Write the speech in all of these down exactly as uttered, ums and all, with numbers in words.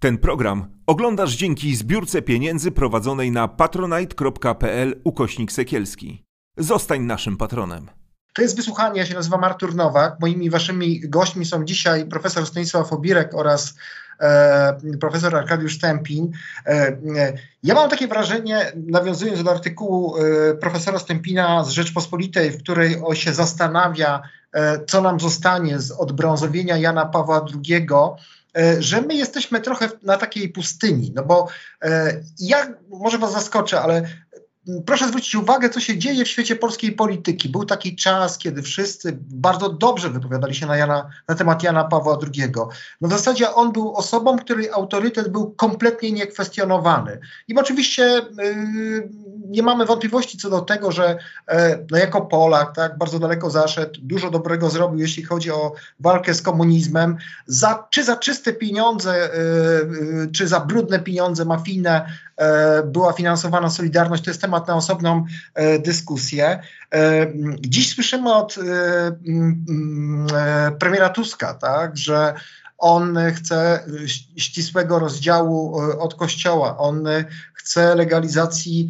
Ten program oglądasz dzięki zbiórce pieniędzy prowadzonej na patronite.pl ukośnik Sekielski. Zostań naszym patronem. To jest wysłuchanie, ja się nazywam Artur Nowak. Moimi waszymi gośćmi są dzisiaj profesor Stanisław Obirek oraz e, profesor Arkadiusz Stempin. E, e, ja mam takie wrażenie, nawiązując do artykułu e, profesora Stempina z Rzeczpospolitej, w której on się zastanawia, e, co nam zostanie z odbrązowienia Jana Pawła drugiego, że my jesteśmy trochę na takiej pustyni, no bo e, ja może was zaskoczę, ale proszę zwrócić uwagę, co się dzieje w świecie polskiej polityki. Był taki czas, kiedy wszyscy bardzo dobrze wypowiadali się na, Jana, na temat Jana Pawła drugiego. No w zasadzie on był osobą, której autorytet był kompletnie niekwestionowany. I oczywiście yy, nie mamy wątpliwości co do tego, że yy, no jako Polak tak, bardzo daleko zaszedł, dużo dobrego zrobił, jeśli chodzi o walkę z komunizmem. Za, czy za czyste pieniądze, yy, czy za brudne pieniądze mafijne yy, była finansowana Solidarność, to jest temat na osobną e, dyskusję. E, dziś słyszymy od e, e, premiera Tuska, tak, że on chce ścisłego rozdziału od Kościoła, on chce legalizacji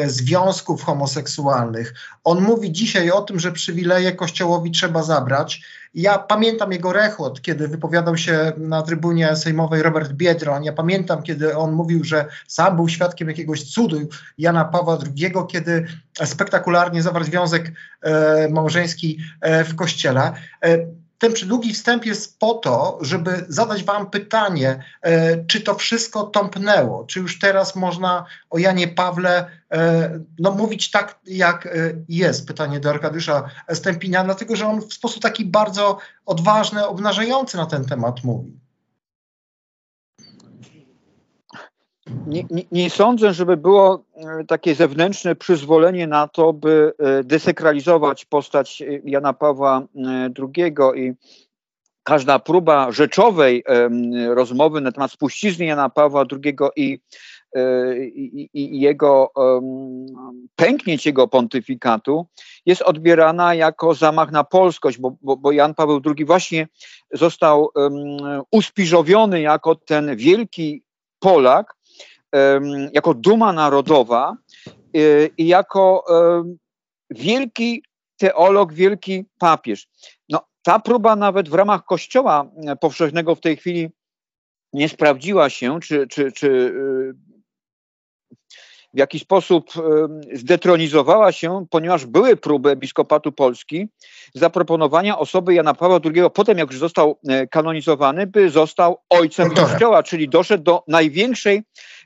e, związków homoseksualnych. On mówi dzisiaj o tym, że przywileje Kościołowi trzeba zabrać. Ja pamiętam jego rechot, kiedy wypowiadał się na trybunie sejmowej Robert Biedroń. Ja pamiętam, kiedy on mówił, że sam był świadkiem jakiegoś cudu Jana Pawła drugiego, kiedy spektakularnie zawarł związek e, małżeński e, w Kościele. E, Ten przydługi wstęp jest po to, żeby zadać wam pytanie, e, czy to wszystko tąpnęło, czy już teraz można o Janie Pawle e, no, mówić tak, jak e, jest. Pytanie do Arkadiusza Stempina, dlatego że on w sposób taki bardzo odważny, obnażający na ten temat mówi. Nie, nie, nie sądzę, żeby było takie zewnętrzne przyzwolenie na to, by desakralizować postać Jana Pawła drugiego i każda próba rzeczowej rozmowy na temat spuścizny Jana Pawła drugiego i, i, i jego pęknięć jego pontyfikatu jest odbierana jako zamach na polskość, bo, bo, bo Jan Paweł drugi właśnie został uspiżowiony jako ten wielki Polak, jako duma narodowa i jako wielki teolog, wielki papież. No, ta próba nawet w ramach Kościoła powszechnego w tej chwili nie sprawdziła się, czy, czy, czy w jakiś sposób zdetronizowała się, ponieważ były próby Episkopatu Polski zaproponowania osoby Jana Pawła drugiego, potem jak już został kanonizowany, by został ojcem Kościoła, czyli doszedł do największej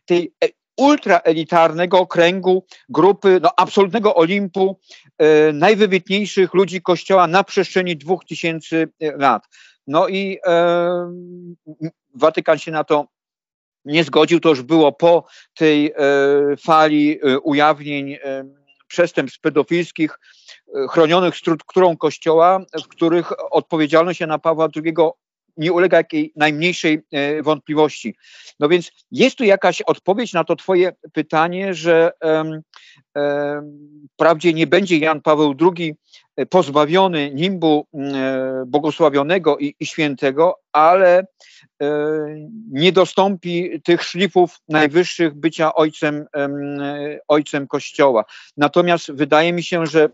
tej ultraelitarnego kręgu, grupy, no, absolutnego Olimpu e, najwybitniejszych ludzi Kościoła na przestrzeni dwóch tysięcy lat. No i e, Watykan się na to nie zgodził, to już było po tej e, fali e, ujawnień e, przestępstw pedofilskich e, chronionych strukturą Kościoła, w których odpowiedzialność Jana Pawła drugiego nie ulega jakiej najmniejszej e, wątpliwości. No więc jest tu jakaś odpowiedź na to twoje pytanie, że e, e, wprawdzie nie będzie Jan Paweł drugi pozbawiony nimbu e, błogosławionego i, i świętego, ale e, nie dostąpi tych szlifów najwyższych bycia ojcem, e, ojcem Kościoła. Natomiast wydaje mi się, że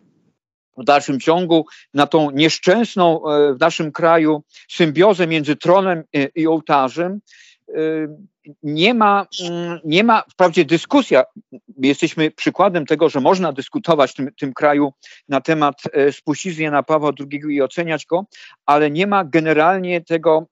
w dalszym ciągu na tą nieszczęsną w naszym kraju symbiozę między tronem i ołtarzem nie ma, nie ma wprawdzie dyskusja. Jesteśmy przykładem tego, że można dyskutować w tym, tym kraju na temat spuścizny Jana Pawła drugiego i oceniać go, ale nie ma generalnie tego,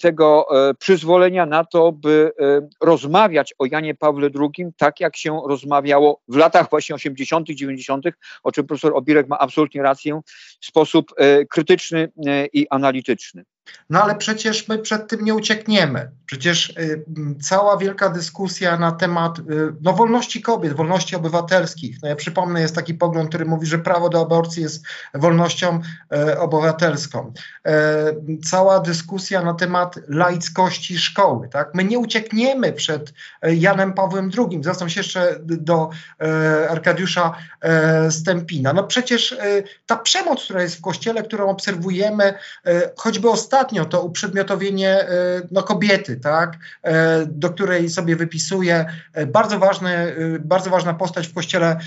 tego przyzwolenia na to, by rozmawiać o Janie Pawle drugi, tak jak się rozmawiało w latach właśnie osiemdziesiątych, dziewięćdziesiątych, o czym profesor Obirek ma absolutnie rację, w sposób krytyczny i analityczny. No ale przecież my przed tym nie uciekniemy. Przecież y, cała wielka dyskusja na temat y, no, wolności kobiet, wolności obywatelskich. No ja przypomnę, jest taki pogląd, który mówi, że prawo do aborcji jest wolnością y, obywatelską. Y, cała dyskusja na temat laickości szkoły. Tak? My nie uciekniemy przed Janem Pawłem drugi. Zwracam się jeszcze do y, Arkadiusza y, Stempina. No przecież y, ta przemoc, która jest w Kościele, którą obserwujemy, y, choćby ostatnio, ostatnio to uprzedmiotowienie no, kobiety, tak, do której sobie wypisuje bardzo, ważny, bardzo ważna postać w kościele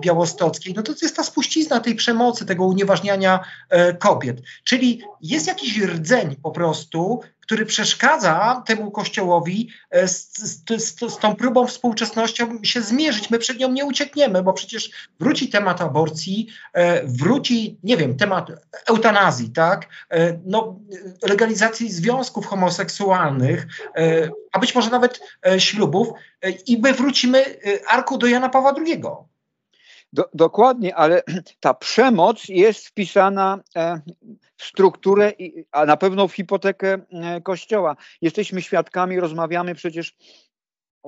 białostockiej. No to jest ta spuścizna tej przemocy, tego unieważniania kobiet. Czyli jest jakiś rdzeń po prostu, który przeszkadza temu kościołowi z, z, z, z tą próbą współczesnością się zmierzyć. My przed nią nie uciekniemy, bo przecież wróci temat aborcji, wróci, nie wiem, temat eutanazji, tak? No, legalizacji związków homoseksualnych, a być może nawet ślubów i my wrócimy arku do Jana Pawła drugiego. Do, dokładnie, ale ta przemoc jest wpisana w strukturę, a na pewno w hipotekę Kościoła. Jesteśmy świadkami, rozmawiamy przecież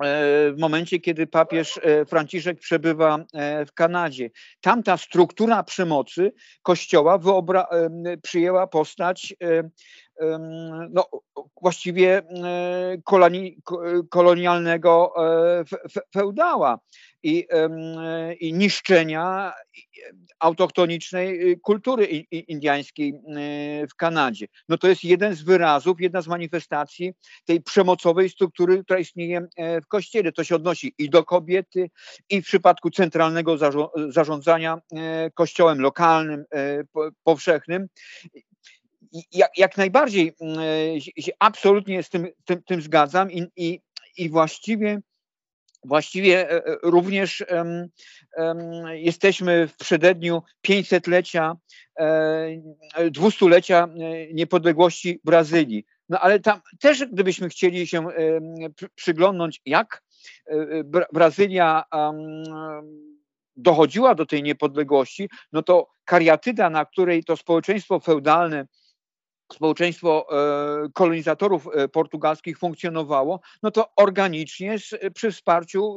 w momencie, kiedy papież Franciszek przebywa w Kanadzie. Tamta struktura przemocy Kościoła wyobra- przyjęła postać no, właściwie koloni- kolonialnego feudała i, i niszczenia autochtonicznej kultury indiańskiej w Kanadzie. No to jest jeden z wyrazów, jedna z manifestacji tej przemocowej struktury, która istnieje w Kościele. To się odnosi i do kobiety, i w przypadku centralnego zarządzania Kościołem lokalnym, powszechnym. Jak, jak najbardziej się absolutnie z tym, tym, tym zgadzam i, i, i właściwie Właściwie również um, um, jesteśmy w przededniu pięćsetlecia, e, dwustulecia niepodległości Brazylii. No ale tam też gdybyśmy chcieli się e, przyglądnąć, jak Bra- Brazylia um, dochodziła do tej niepodległości, no to kariatyda, na której to społeczeństwo feudalne, społeczeństwo kolonizatorów portugalskich funkcjonowało, no to organicznie przy wsparciu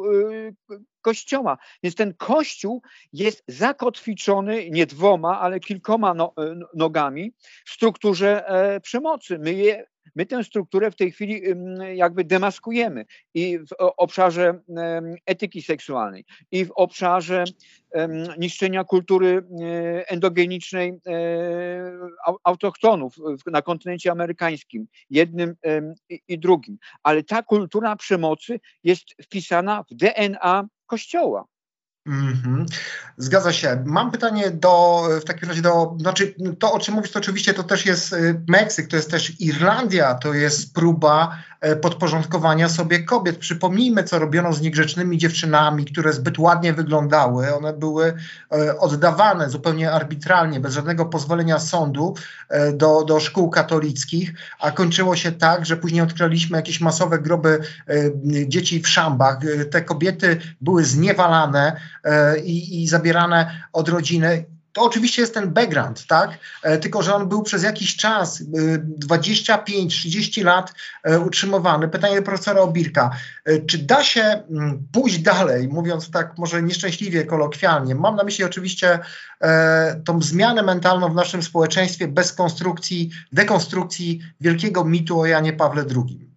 Kościoła. Więc ten Kościół jest zakotwiczony nie dwoma, ale kilkoma no, nogami w strukturze przemocy. My, je, my tę strukturę w tej chwili jakby demaskujemy i w obszarze etyki seksualnej, i w obszarze niszczenia kultury endogenicznej autochtonów na kontynencie amerykańskim, jednym i drugim. Ale ta kultura przemocy jest wpisana w D N A Kościoła. Mm-hmm. Zgadza się. Mam pytanie do, w takim razie do, znaczy to, o czym mówisz, to oczywiście to też jest Meksyk, to jest też Irlandia, to jest próba podporządkowania sobie kobiet. Przypomnijmy, co robiono z niegrzecznymi dziewczynami, które zbyt ładnie wyglądały. One były oddawane zupełnie arbitralnie, bez żadnego pozwolenia sądu do, do szkół katolickich, a kończyło się tak, że później odkryliśmy jakieś masowe groby dzieci w szambach. Te kobiety były zniewalane i, i zabierane od rodziny. To oczywiście jest ten background, tak? Tylko że on był przez jakiś czas, dwadzieścia pięć trzydzieści lat utrzymywany. Pytanie do profesora Obirka. Czy da się pójść dalej, mówiąc tak może nieszczęśliwie, kolokwialnie? Mam na myśli oczywiście tą zmianę mentalną w naszym społeczeństwie bez konstrukcji, dekonstrukcji wielkiego mitu o Janie Pawle drugim.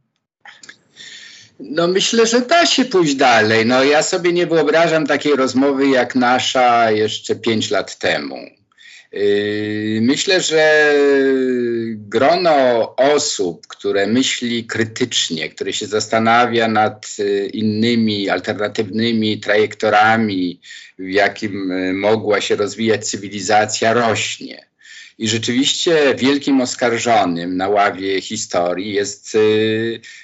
No myślę, że da się pójść dalej. No ja sobie nie wyobrażam takiej rozmowy jak nasza jeszcze pięć lat temu. Yy, myślę, że grono osób, które myśli krytycznie, które się zastanawia nad innymi, alternatywnymi trajektorami, w jakim mogła się rozwijać cywilizacja, rośnie. I rzeczywiście wielkim oskarżonym na ławie historii jest,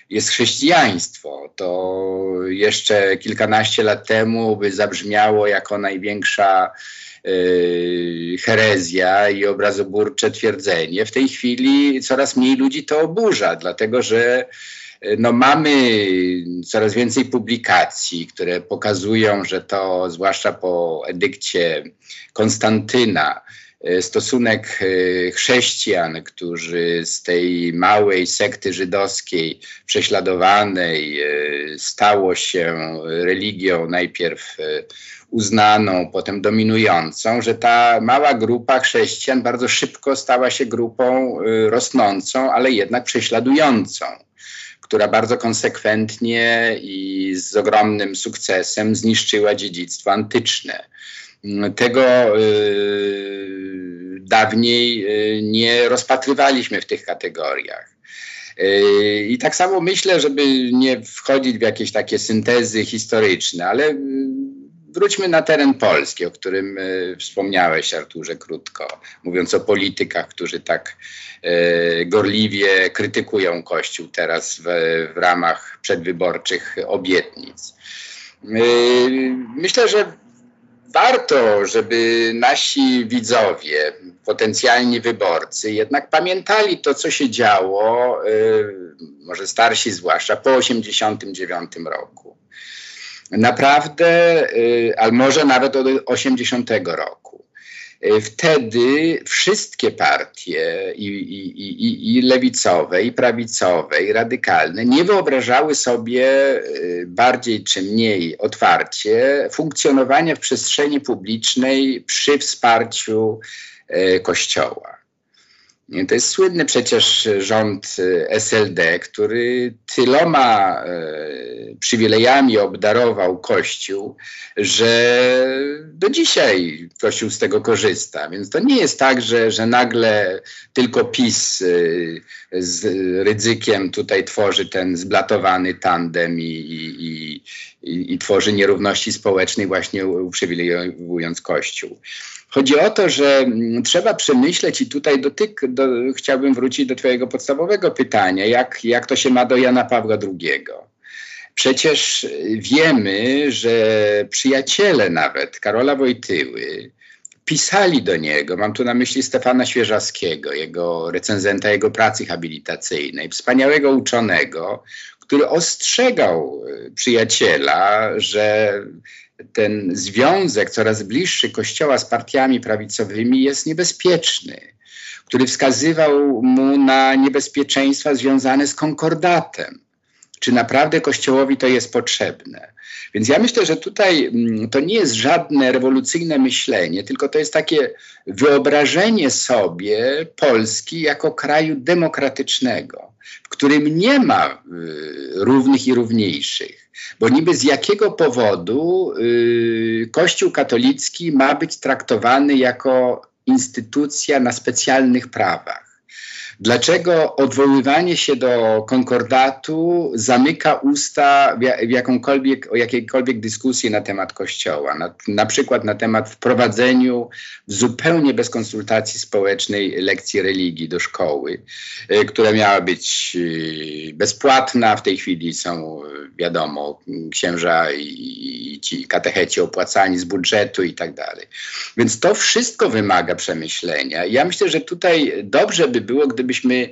jest chrześcijaństwo. To jeszcze kilkanaście lat temu by zabrzmiało jako największa y, herezja i obrazoburcze twierdzenie. W tej chwili coraz mniej ludzi to oburza, dlatego że no mamy coraz więcej publikacji, które pokazują, że to zwłaszcza po edykcie Konstantyna, stosunek chrześcijan, którzy z tej małej sekty żydowskiej prześladowanej stało się religią najpierw uznaną, potem dominującą, że ta mała grupa chrześcijan bardzo szybko stała się grupą rosnącą, ale jednak prześladującą, która bardzo konsekwentnie i z ogromnym sukcesem zniszczyła dziedzictwo antyczne. Tego y, dawniej nie rozpatrywaliśmy w tych kategoriach. I tak samo myślę, żeby nie wchodzić w jakieś takie syntezy historyczne, ale wróćmy na teren Polski, o którym wspomniałeś, Arturze, krótko, mówiąc o politykach, którzy tak gorliwie krytykują Kościół teraz w, w ramach przedwyborczych obietnic. Myślę, że warto, żeby nasi widzowie, potencjalni wyborcy, jednak pamiętali to, co się działo, może starsi zwłaszcza, po osiemdziesiątym dziewiątym roku. Naprawdę, ale może nawet od osiemdziesiątego roku. Wtedy wszystkie partie, i, i, i, i lewicowe, i prawicowe, i radykalne, nie wyobrażały sobie bardziej czy mniej otwarcie funkcjonowania w przestrzeni publicznej przy wsparciu Kościoła. To jest słynny przecież rząd S L D, który tyloma przywilejami obdarował Kościół, że do dzisiaj Kościół z tego korzysta. Więc to nie jest tak, że, że nagle tylko PiS z Rydzykiem tutaj tworzy ten zblatowany tandem i, i, i, i tworzy nierówności społecznej właśnie uprzywilejowując Kościół. Chodzi o to, że trzeba przemyśleć i tutaj dotyk, do, chciałbym wrócić do twojego podstawowego pytania, jak, jak to się ma do Jana Pawła drugiego. Przecież wiemy, że przyjaciele nawet Karola Wojtyły pisali do niego, mam tu na myśli Stefana Świeżawskiego, jego recenzenta jego pracy habilitacyjnej, wspaniałego uczonego, który ostrzegał przyjaciela, że ten związek coraz bliższy Kościoła z partiami prawicowymi jest niebezpieczny, który wskazywał mu na niebezpieczeństwa związane z konkordatem. Czy naprawdę Kościołowi to jest potrzebne? Więc ja myślę, że tutaj to nie jest żadne rewolucyjne myślenie, tylko to jest takie wyobrażenie sobie Polski jako kraju demokratycznego, w którym nie ma y, równych i równiejszych. Bo niby z jakiego powodu y, Kościół katolicki ma być traktowany jako instytucja na specjalnych prawach? Dlaczego odwoływanie się do konkordatu zamyka usta w jakąkolwiek, o jakiejkolwiek dyskusji na temat Kościoła, na, na przykład na temat wprowadzeniu zupełnie bez konsultacji społecznej lekcji religii do szkoły, y, która miała być y, bezpłatna. W tej chwili są, wiadomo, księża i, i ci katecheci opłacani z budżetu i tak dalej. Więc to wszystko wymaga przemyślenia. Ja myślę, że tutaj dobrze by było, gdyby Gdybyśmy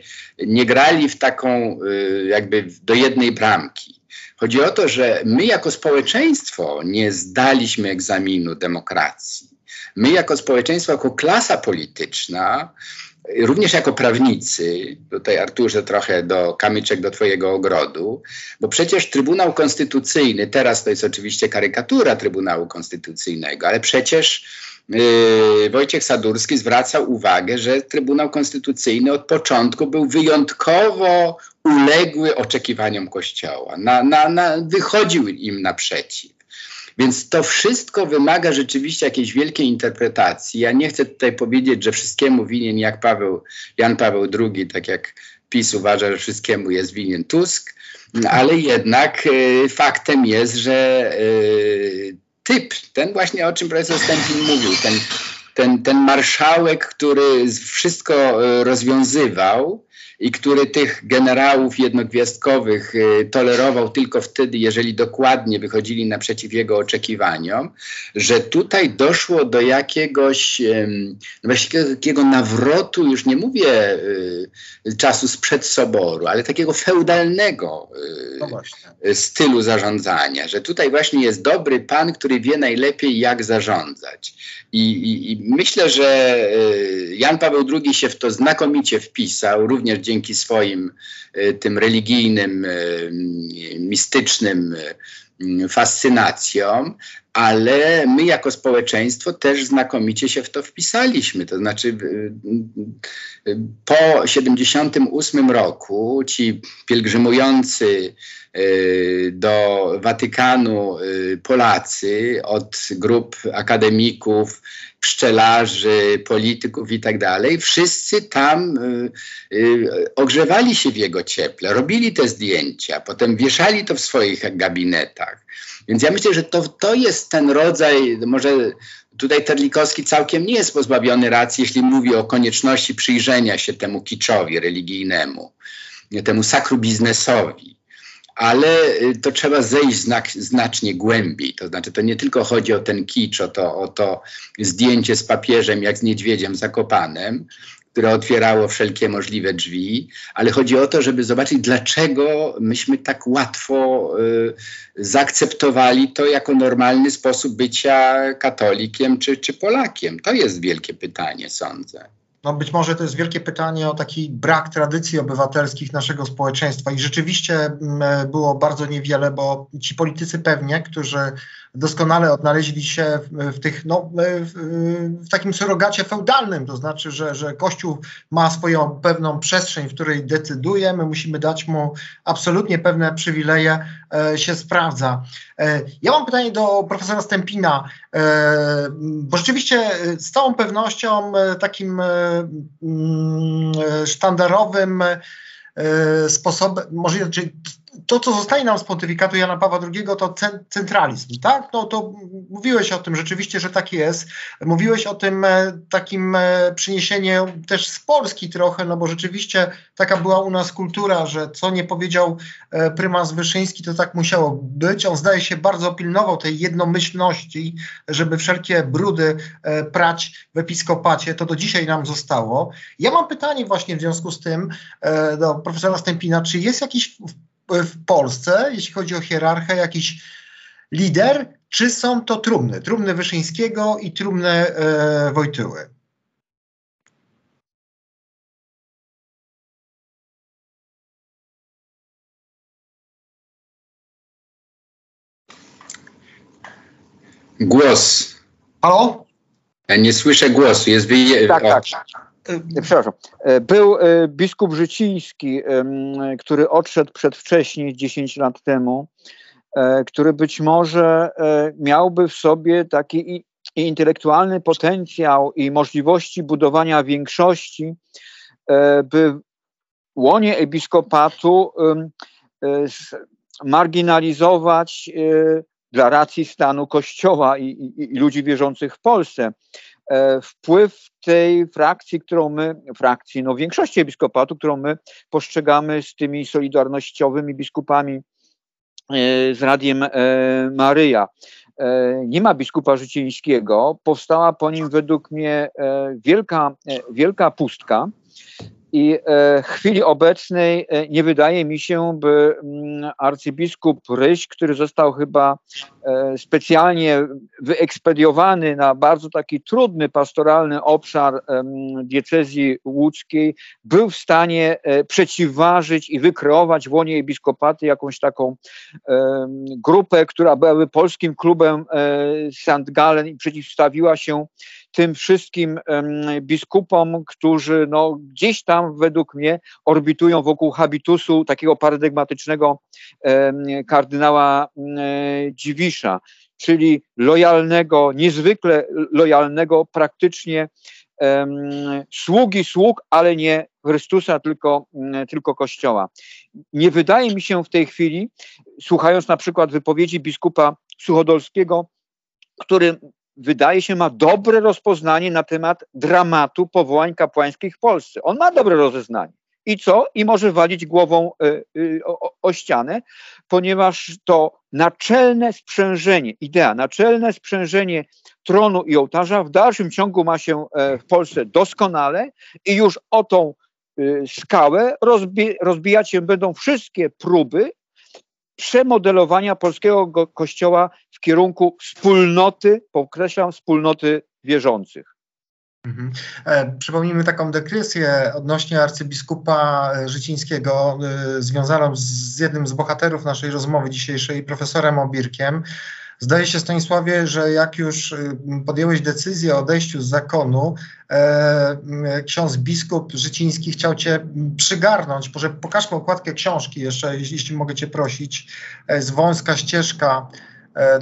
nie grali w taką jakby do jednej bramki. Chodzi o to, że my jako społeczeństwo nie zdaliśmy egzaminu demokracji. My jako społeczeństwo, jako klasa polityczna, również jako prawnicy, tutaj Arturze trochę do kamyczek do twojego ogrodu, bo przecież Trybunał Konstytucyjny, teraz to jest oczywiście karykatura Trybunału Konstytucyjnego, ale przecież Yy, Wojciech Sadurski zwracał uwagę, że Trybunał Konstytucyjny od początku był wyjątkowo uległy oczekiwaniom Kościoła. Na, na, na, wychodził im naprzeciw. Więc to wszystko wymaga rzeczywiście jakiejś wielkiej interpretacji. Ja nie chcę tutaj powiedzieć, że wszystkiemu winien jak Paweł, Jan Paweł drugi, tak jak PiS uważa, że wszystkiemu jest winien Tusk, ale jednak yy, faktem jest, że yy, typ, ten właśnie o czym profesor Stempin mówił, ten, ten, ten marszałek, który wszystko rozwiązywał i który tych generałów jednogwiazdkowych tolerował tylko wtedy, jeżeli dokładnie wychodzili naprzeciw jego oczekiwaniom, że tutaj doszło do jakiegoś, właściwie takiego nawrotu, już nie mówię czasu sprzed Soboru, ale takiego feudalnego no stylu zarządzania, że tutaj właśnie jest dobry pan, który wie najlepiej jak zarządzać. I, i, i myślę, że Jan Paweł drugi się w to znakomicie wpisał, również dzięki swoim y, tym religijnym, y, mistycznym y, fascynacjom, ale my jako społeczeństwo też znakomicie się w to wpisaliśmy. To znaczy po siedemdziesiątym ósmym roku ci pielgrzymujący do Watykanu Polacy od grup akademików, pszczelarzy, polityków i tak dalej, wszyscy tam ogrzewali się w jego cieple, robili te zdjęcia, potem wieszali to w swoich gabinetach. Więc ja myślę, że to, to jest ten rodzaj, może tutaj Terlikowski całkiem nie jest pozbawiony racji, jeśli mówi o konieczności przyjrzenia się temu kiczowi religijnemu, temu sakru biznesowi. Ale to trzeba zejść znak, znacznie głębiej. To znaczy, to nie tylko chodzi o ten kicz, o to, o to zdjęcie z papieżem, jak z niedźwiedziem zakopanem, które otwierało wszelkie możliwe drzwi, ale chodzi o to, żeby zobaczyć, dlaczego myśmy tak łatwo y, zaakceptowali to jako normalny sposób bycia katolikiem czy, czy Polakiem. To jest wielkie pytanie, sądzę. No być może to jest wielkie pytanie o taki brak tradycji obywatelskich naszego społeczeństwa i rzeczywiście było bardzo niewiele, bo ci politycy pewnie, którzy doskonale odnaleźli się w, tych, no, w, w takim surogacie feudalnym, to znaczy, że, że Kościół ma swoją pewną przestrzeń, w której decyduje, my musimy dać mu absolutnie pewne przywileje, e, się sprawdza. E, ja mam pytanie do profesora Stempina, e, bo rzeczywiście z całą pewnością takim e, sztandarowym e, sposobem, może, znaczy, to, co zostaje nam z pontyfikatu Jana Pawła drugiego, to centralizm, tak? No to mówiłeś o tym rzeczywiście, że tak jest. Mówiłeś o tym e, takim e, przyniesieniu też z Polski trochę, no bo rzeczywiście taka była u nas kultura, że co nie powiedział e, prymas Wyszyński, to tak musiało być. On zdaje się bardzo pilnował tej jednomyślności, żeby wszelkie brudy e, prać w episkopacie. To do dzisiaj nam zostało. Ja mam pytanie właśnie w związku z tym e, do profesora Stempina, czy jest jakiś w Polsce, jeśli chodzi o hierarchię, jakiś lider, czy są to trumny? Trumny Wyszyńskiego i trumny e, Wojtyły. Głos. Halo? Ja nie słyszę głosu, jest wyje... Tak, tak, tak. Przepraszam. Był biskup Życiński, który odszedł przedwcześnie dziesięć lat temu, który być może miałby w sobie taki intelektualny potencjał i możliwości budowania większości, by w łonie episkopatu marginalizować dla racji stanu Kościoła i, i, i ludzi wierzących w Polsce wpływ tej frakcji, którą my, frakcji, no większości episkopatu, którą my postrzegamy z tymi solidarnościowymi biskupami z Radiem Maryja. Nie ma biskupa Życińskiego, powstała po nim według mnie wielka, wielka pustka i w chwili obecnej nie wydaje mi się, by arcybiskup Ryś, który został chyba specjalnie wyekspediowany na bardzo taki trudny pastoralny obszar diecezji łódzkiej, był w stanie przeciwważyć i wykreować w łonie episkopaty jakąś taką grupę, która byłaby polskim klubem Sankt Gallen i przeciwstawiła się tym wszystkim biskupom, którzy no, gdzieś tam według mnie orbitują wokół habitusu takiego paradygmatycznego kardynała Dziwisza, czyli lojalnego, niezwykle lojalnego praktycznie sługi sług, ale nie Chrystusa, tylko, tylko Kościoła. Nie wydaje mi się w tej chwili, słuchając na przykład wypowiedzi biskupa Suchodolskiego, który wydaje się, ma dobre rozpoznanie na temat dramatu powołań kapłańskich w Polsce. On ma dobre rozeznanie. I co? I może walić głową y, y, o, o ścianę, ponieważ to naczelne sprzężenie, idea, naczelne sprzężenie tronu i ołtarza w dalszym ciągu ma się y, w Polsce doskonale i już o tą y, skałę rozbi- rozbijać się będą wszystkie próby przemodelowania polskiego go- kościoła w kierunku wspólnoty, podkreślam, wspólnoty wierzących. Mhm. E, przypomnijmy taką dygresję odnośnie arcybiskupa Życińskiego, y, związaną z, z jednym z bohaterów naszej rozmowy dzisiejszej, profesorem Obirkiem. Zdaje się, Stanisławie, że jak już podjęłeś decyzję o odejściu z zakonu, e, ksiądz biskup Życiński chciał cię przygarnąć. Może pokażmy okładkę książki jeszcze, jeśli mogę cię prosić, z Wąska ścieżka.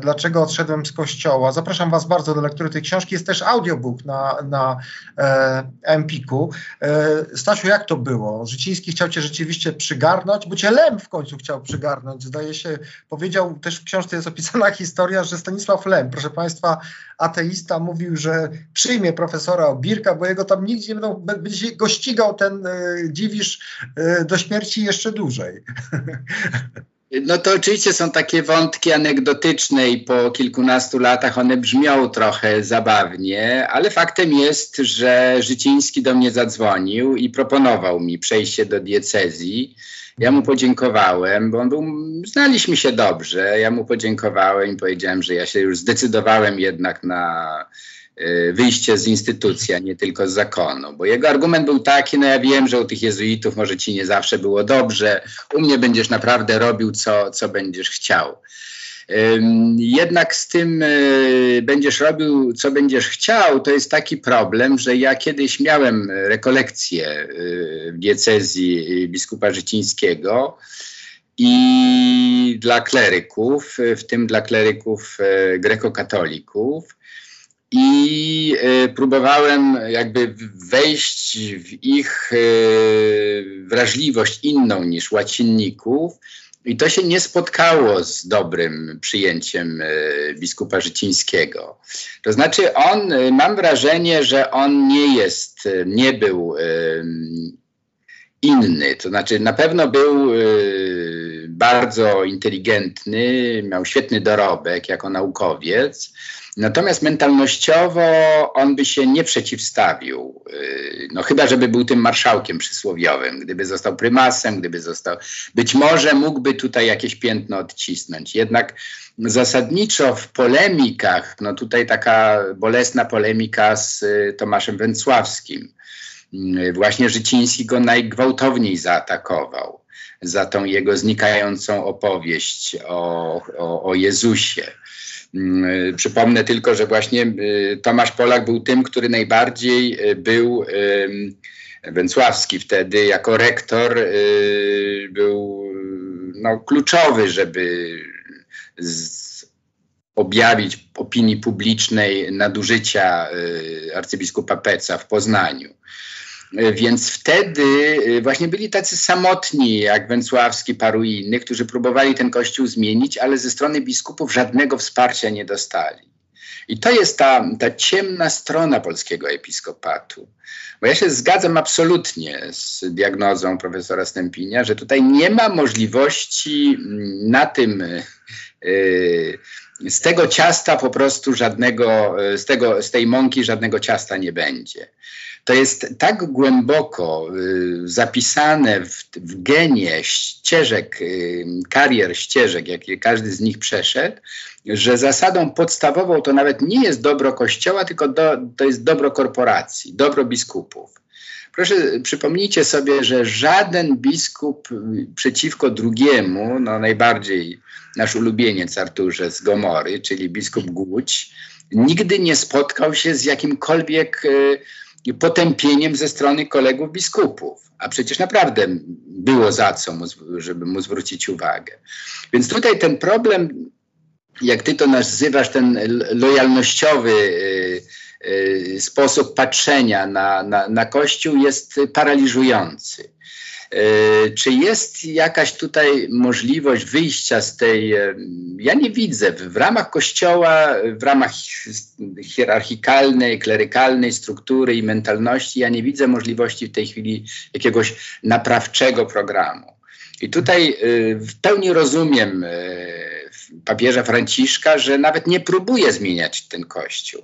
Dlaczego odszedłem z kościoła? Zapraszam was bardzo do lektury tej książki. Jest też audiobook na, na e, Empiku. E, Stasiu, jak to było? Życiński chciał cię rzeczywiście przygarnąć, bo cię Lem w końcu chciał przygarnąć. Zdaje się, powiedział, też w książce jest opisana historia, że Stanisław Lem, proszę państwa, ateista, mówił, że przyjmie profesora Obirka, bo jego tam nigdzie nie będą, będzie go ścigał ten e, Dziwisz e, do śmierci jeszcze dłużej. No to oczywiście są takie wątki anegdotyczne i po kilkunastu latach one brzmią trochę zabawnie, ale faktem jest, że Życiński do mnie zadzwonił i proponował mi przejście do diecezji. Ja mu podziękowałem, bo on był, znaliśmy się dobrze, ja mu podziękowałem i powiedziałem, że ja się już zdecydowałem jednak na wyjście z instytucji, a nie tylko z zakonu. Bo jego argument był taki, no ja wiem, że u tych jezuitów może ci nie zawsze było dobrze, u mnie będziesz naprawdę robił, co, co będziesz chciał. Jednak z tym będziesz robił, co będziesz chciał, to jest taki problem, że ja kiedyś miałem rekolekcję w diecezji biskupa Życińskiego i dla kleryków, w tym dla kleryków grekokatolików, i y, próbowałem jakby wejść w ich y, wrażliwość inną niż łacinników i to się nie spotkało z dobrym przyjęciem y, biskupa Życińskiego. To znaczy on, y, mam wrażenie, że on nie jest, y, nie był y, inny, to znaczy na pewno był y, bardzo inteligentny, miał świetny dorobek jako naukowiec. Natomiast mentalnościowo on by się nie przeciwstawił, no chyba żeby był tym marszałkiem przysłowiowym, gdyby został prymasem, gdyby został, być może mógłby tutaj jakieś piętno odcisnąć. Jednak zasadniczo w polemikach, no tutaj taka bolesna polemika z Tomaszem Węcławskim, właśnie Życiński go najgwałtowniej zaatakował za tą jego znikającą opowieść o, o, o Jezusie. Przypomnę tylko, że właśnie Tomasz Polak był tym, który najbardziej był, Węcławski wtedy jako rektor był no, kluczowy, żeby z, objawić opinii publicznej nadużycia arcybiskupa Peca w Poznaniu. Więc wtedy właśnie byli tacy samotni jak Węcławski, paru innych, którzy próbowali ten kościół zmienić, ale ze strony biskupów żadnego wsparcia nie dostali. I to jest ta, ta ciemna strona polskiego episkopatu. Bo ja się zgadzam absolutnie z diagnozą profesora Stempinia, że tutaj nie ma możliwości na tym... Yy, Z tego ciasta po prostu żadnego, z, tego, z tej mąki żadnego ciasta nie będzie. To jest tak głęboko y, zapisane w, w genie ścieżek, y, karier ścieżek, jakie każdy z nich przeszedł, że zasadą podstawową to nawet nie jest dobro kościoła, tylko do, to jest dobro korporacji, dobro biskupów. Proszę, przypomnijcie sobie, że żaden biskup przeciwko drugiemu, no najbardziej nasz ulubieniec Arturze z Gomory, czyli biskup Głódź, nigdy nie spotkał się z jakimkolwiek y, potępieniem ze strony kolegów biskupów. A przecież naprawdę było za co, mu, żeby mu zwrócić uwagę. Więc tutaj ten problem, jak ty to nazywasz, ten lojalnościowy y, Y, sposób patrzenia na, na, na Kościół jest paraliżujący. Y, czy jest jakaś tutaj możliwość wyjścia z tej... Y, ja nie widzę. W, w ramach Kościoła, w ramach hierarchikalnej, klerykalnej struktury i mentalności ja nie widzę możliwości w tej chwili jakiegoś naprawczego programu. I tutaj y, w pełni rozumiem y, papieża Franciszka, że nawet nie próbuje zmieniać ten kościół.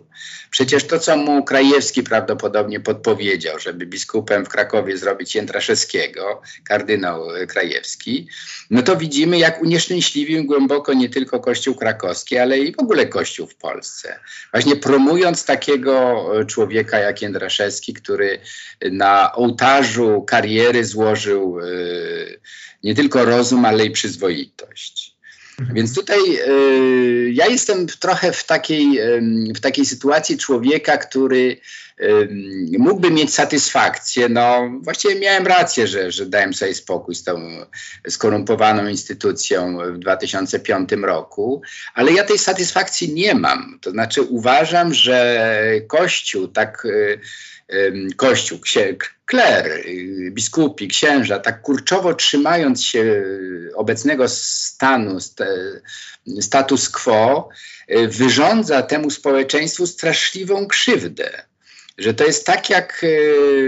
Przecież to, co mu Krajewski prawdopodobnie podpowiedział, żeby biskupem w Krakowie zrobić Jędraszewskiego, kardynał Krajewski, no to widzimy, jak unieszczęśliwił głęboko nie tylko kościół krakowski, ale i w ogóle kościół w Polsce. Właśnie promując takiego człowieka jak Jędraszewski, który na ołtarzu kariery złożył yy, nie tylko rozum, ale i przyzwoitość. Więc tutaj y, ja jestem trochę w takiej, y, w takiej sytuacji człowieka, który y, mógłby mieć satysfakcję. No właściwie miałem rację, że, że dałem sobie spokój z tą skorumpowaną instytucją w dwa tysiące piątym roku, ale ja tej satysfakcji nie mam. To znaczy uważam, że Kościół tak... Y, Kościół, kler, biskupi, księża, tak kurczowo trzymając się obecnego stanu, status quo, wyrządza temu społeczeństwu straszliwą krzywdę. Że to jest tak jak,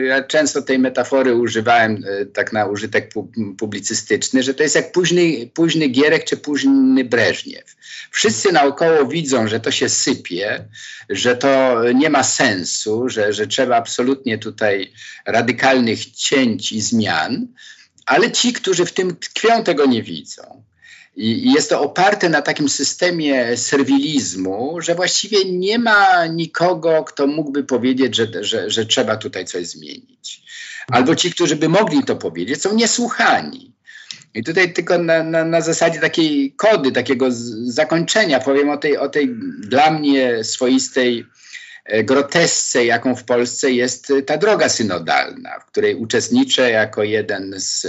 ja często tej metafory używałem tak na użytek publicystyczny, że to jest jak późny, późny Gierek czy późny Breżniew. Wszyscy naokoło widzą, że to się sypie, że to nie ma sensu, że, że trzeba absolutnie tutaj radykalnych cięć i zmian, ale ci, którzy w tym tkwią, tego nie widzą. I jest to oparte na takim systemie serwilizmu, że właściwie nie ma nikogo, kto mógłby powiedzieć, że, że, że trzeba tutaj coś zmienić. Albo ci, którzy by mogli to powiedzieć, są niesłuchani. I tutaj tylko na, na, na zasadzie takiej kody, takiego z, zakończenia powiem o tej, o tej dla mnie swoistej grotesce, jaką w Polsce jest ta droga synodalna, w której uczestniczę jako jeden z,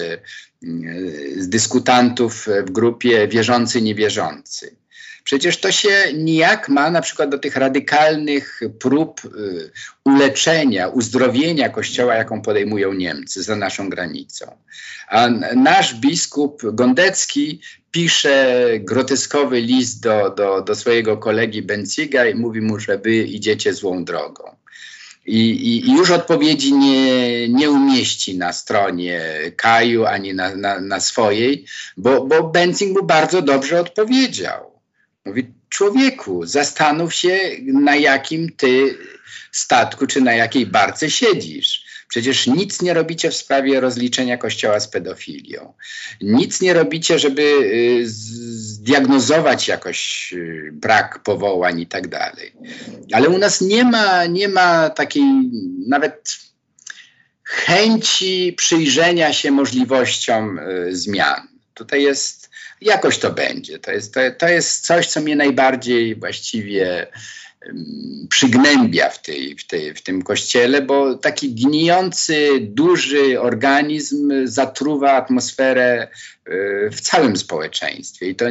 z dyskutantów w grupie wierzący-niewierzący. Przecież to się nijak ma na przykład do tych radykalnych prób uleczenia, uzdrowienia Kościoła, jaką podejmują Niemcy za naszą granicą. A nasz biskup Gondecki pisze groteskowy list do, do, do swojego kolegi Benzinga i mówi mu, że wy idziecie złą drogą. I, i, i już odpowiedzi nie, nie umieści na stronie Kaju ani na, na, na swojej, bo, bo Benzing mu bardzo dobrze odpowiedział. Mówi, człowieku, zastanów się, na jakim ty statku czy na jakiej barce siedzisz. Przecież nic nie robicie w sprawie rozliczenia Kościoła z pedofilią. Nic nie robicie, żeby zdiagnozować jakoś brak powołań i tak dalej. Ale u nas nie ma, nie ma takiej nawet chęci przyjrzenia się możliwościom zmian. Tutaj jest... Jakoś to będzie. To jest, to, to jest coś, co mnie najbardziej właściwie um, przygnębia w, tej, w, tej, w tym kościele, bo taki gnijący, duży organizm zatruwa atmosferę y, w całym społeczeństwie. I to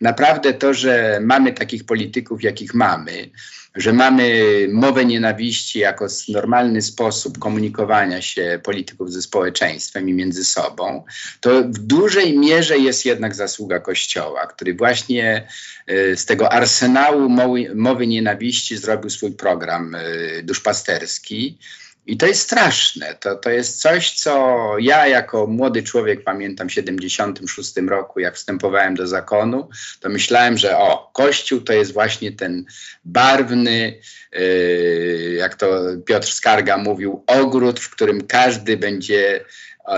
naprawdę to, że mamy takich polityków, jakich mamy, że mamy mowę nienawiści jako normalny sposób komunikowania się polityków ze społeczeństwem i między sobą, to w dużej mierze jest jednak zasługa Kościoła, który właśnie y, z tego arsenału mowy, mowy nienawiści zrobił swój program y, duszpasterski. I to jest straszne. To, to jest coś, co ja jako młody człowiek pamiętam w siedemdziesiątym szóstym roku, jak wstępowałem do zakonu, to myślałem, że o, Kościół to jest właśnie ten barwny, yy, jak to Piotr Skarga mówił, ogród, w którym każdy będzie yy,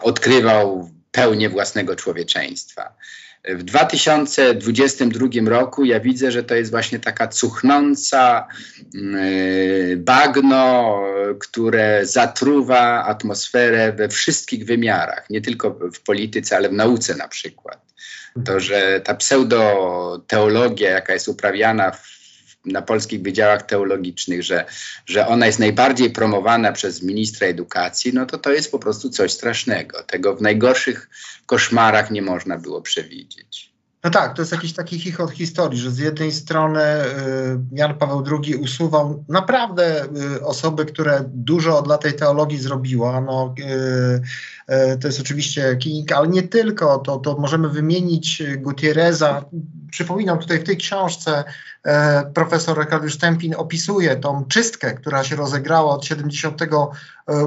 odkrywał pełnię własnego człowieczeństwa. W dwa tysiące dwudziestym drugim roku ja widzę, że to jest właśnie taka cuchnąca yy, bagno, które zatruwa atmosferę we wszystkich wymiarach, nie tylko w polityce, ale w nauce na przykład. To, że ta pseudoteologia, jaka jest uprawiana w na polskich wydziałach teologicznych, że, że ona jest najbardziej promowana przez ministra edukacji, no to to jest po prostu coś strasznego. Tego w najgorszych koszmarach nie można było przewidzieć. No tak, to jest jakiś taki chichot historii, że z jednej strony y, Jan Paweł drugi usuwał naprawdę y, osoby, które dużo dla tej teologii zrobiła. No, y, y, to jest oczywiście Küng, ale nie tylko. To, to możemy wymienić Gutiérreza. Przypominam, tutaj w tej książce e, profesor Arkadiusz Stempin opisuje tą czystkę, która się rozegrała od siedemdziesiątego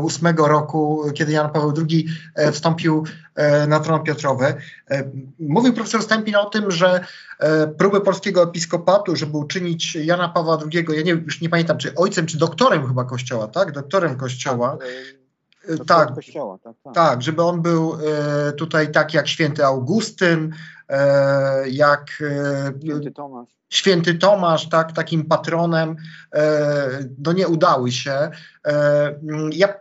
ósmego roku, kiedy Jan Paweł drugi e, wstąpił e, na tron Piotrowy. E, mówił profesor Stempin o tym, że e, próby polskiego episkopatu, żeby uczynić Jana Pawła drugiego, ja nie, już nie pamiętam, czy ojcem, czy doktorem chyba Kościoła, tak? Doktorem Kościoła. Tak, kościoła, tak, tak. tak, żeby on był e, tutaj tak jak święty Augustyn, e, jak e, święty Tomasz, święty Tomasz tak, takim patronem, e, no nie udały się. E, ja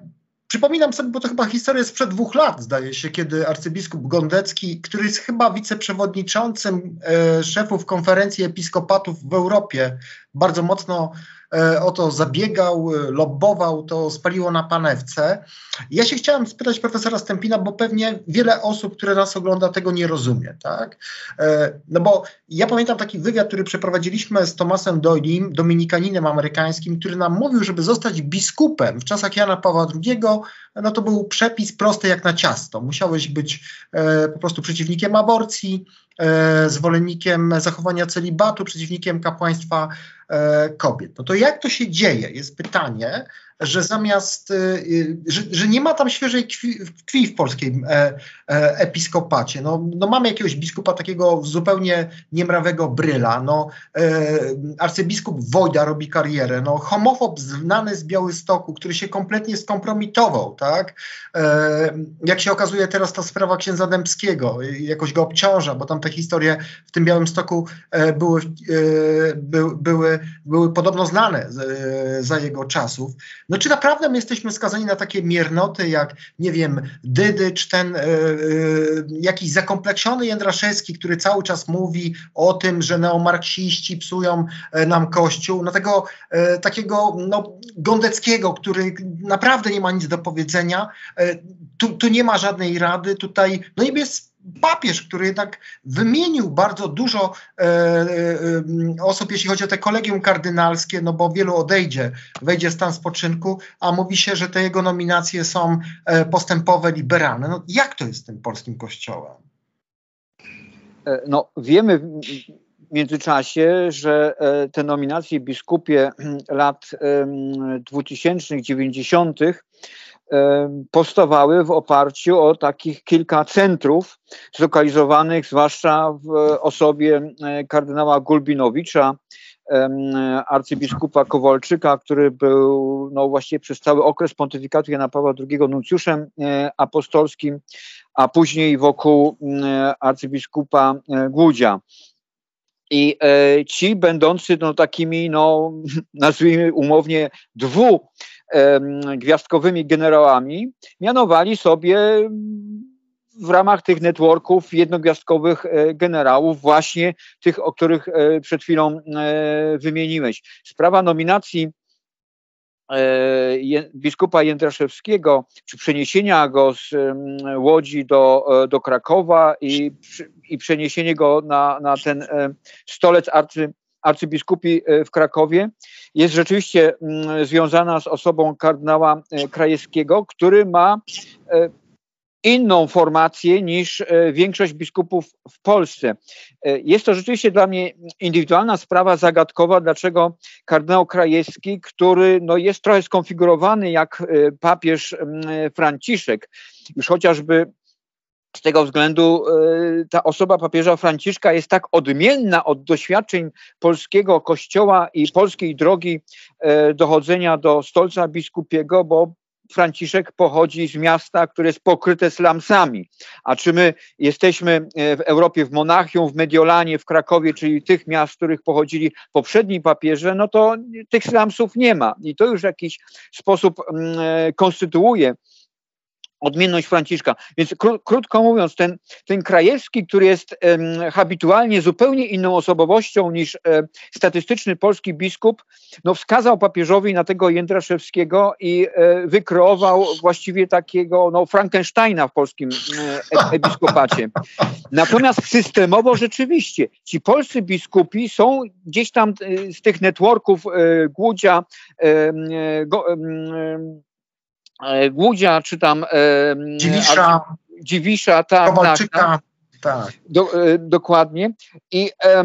Przypominam sobie, bo to chyba historia sprzed dwóch lat, zdaje się, kiedy arcybiskup Gondecki, który jest chyba wiceprzewodniczącym e, szefów konferencji episkopatów w Europie, bardzo mocno e, o to zabiegał, lobbował, to spaliło na panewce. Ja się chciałem spytać profesora Stempina, bo pewnie wiele osób, które nas ogląda, tego nie rozumie, tak? E, no bo ja pamiętam taki wywiad, który przeprowadziliśmy z Thomasem Doylem, dominikaninem amerykańskim, który nam mówił, żeby zostać biskupem w czasach Jana Pawła drugiego, no to był przepis prosty jak na ciasto. Musiałeś być e, po prostu przeciwnikiem aborcji, e, zwolennikiem zachowania celibatu, przeciwnikiem kapłaństwa e, kobiet. No to jak to się dzieje? Jest pytanie, że zamiast, e, że, że nie ma tam świeżej krwi, krwi w polskim e, e, episkopacie. No, no mamy jakiegoś biskupa takiego zupełnie niemrawego bryla. No, e, arcybiskup Wojda robi karierę. No, homofob znany z Białystoku, który się kompletnie skompromitował, tak? E, jak się okazuje teraz ta sprawa księdza Dębskiego jakoś go obciąża, bo tam te historie w tym Białymstoku e, były, e, by, były, były podobno znane z, e, za jego czasów. No czy naprawdę my jesteśmy skazani na takie miernoty jak, nie wiem, Dydycz, ten yy, jakiś zakompleksiony Jędraszewski, który cały czas mówi o tym, że neomarksiści psują yy, nam Kościół, no tego yy, takiego no, Gondeckiego, który naprawdę nie ma nic do powiedzenia, yy, tu, tu nie ma żadnej rady, tutaj no niby jest papież, który jednak wymienił bardzo dużo e, e, osób, jeśli chodzi o te kolegium kardynalskie, no bo wielu odejdzie, wejdzie w stan spoczynku, a mówi się, że te jego nominacje są e, postępowe, liberalne. No, jak to jest z tym polskim kościołem? No wiemy w międzyczasie, że te nominacje biskupie lat dwutysięcznych, dziewięćdziesiątych powstawały w oparciu o takich kilka centrów zlokalizowanych zwłaszcza w osobie kardynała Gulbinowicza, arcybiskupa Kowalczyka, który był no, właściwie przez cały okres pontyfikatu Jana Pawła drugiego nuncjuszem apostolskim, a później wokół arcybiskupa Głódzia. I e, ci będący no, takimi, no, nazwijmy umownie, dwu e, gwiazdkowymi generałami, mianowali sobie w ramach tych networków jednogwiazdkowych e, generałów, właśnie tych, o których e, przed chwilą e, wymieniłeś. Sprawa nominacji biskupa Jędraszewskiego, czy przeniesienia go z Łodzi do, do Krakowa i, i przeniesienie go na, na ten stolec arcy, arcybiskupi w Krakowie, jest rzeczywiście związana z osobą kardynała Krajewskiego, który ma inną formację niż większość biskupów w Polsce. Jest to rzeczywiście dla mnie indywidualna sprawa zagadkowa, dlaczego kardynał Krajewski, który no, jest trochę skonfigurowany jak papież Franciszek, już chociażby z tego względu ta osoba papieża Franciszka jest tak odmienna od doświadczeń polskiego kościoła i polskiej drogi dochodzenia do stolca biskupiego, bo Franciszek pochodzi z miasta, które jest pokryte slamsami. A czy my jesteśmy w Europie, w Monachium, w Mediolanie, w Krakowie, czyli tych miast, z których pochodzili poprzedni papieże, no to tych slamsów nie ma. I to już w jakiś sposób konstytuuje odmienność Franciszka. Więc kró, krótko mówiąc, ten, ten Krajewski, który jest em, habitualnie zupełnie inną osobowością niż em, statystyczny polski biskup, no wskazał papieżowi na tego Jędraszewskiego i e, wykreował właściwie takiego no, Frankensteina w polskim e, episkopacie. Natomiast systemowo rzeczywiście ci polscy biskupi są gdzieś tam e, z tych networków e, Głódzia, e, go, e, Głódzia, czy tam e, Dziwisza, Dziwisza tak, Kowalczyka. Tak. Do, e, dokładnie. I e,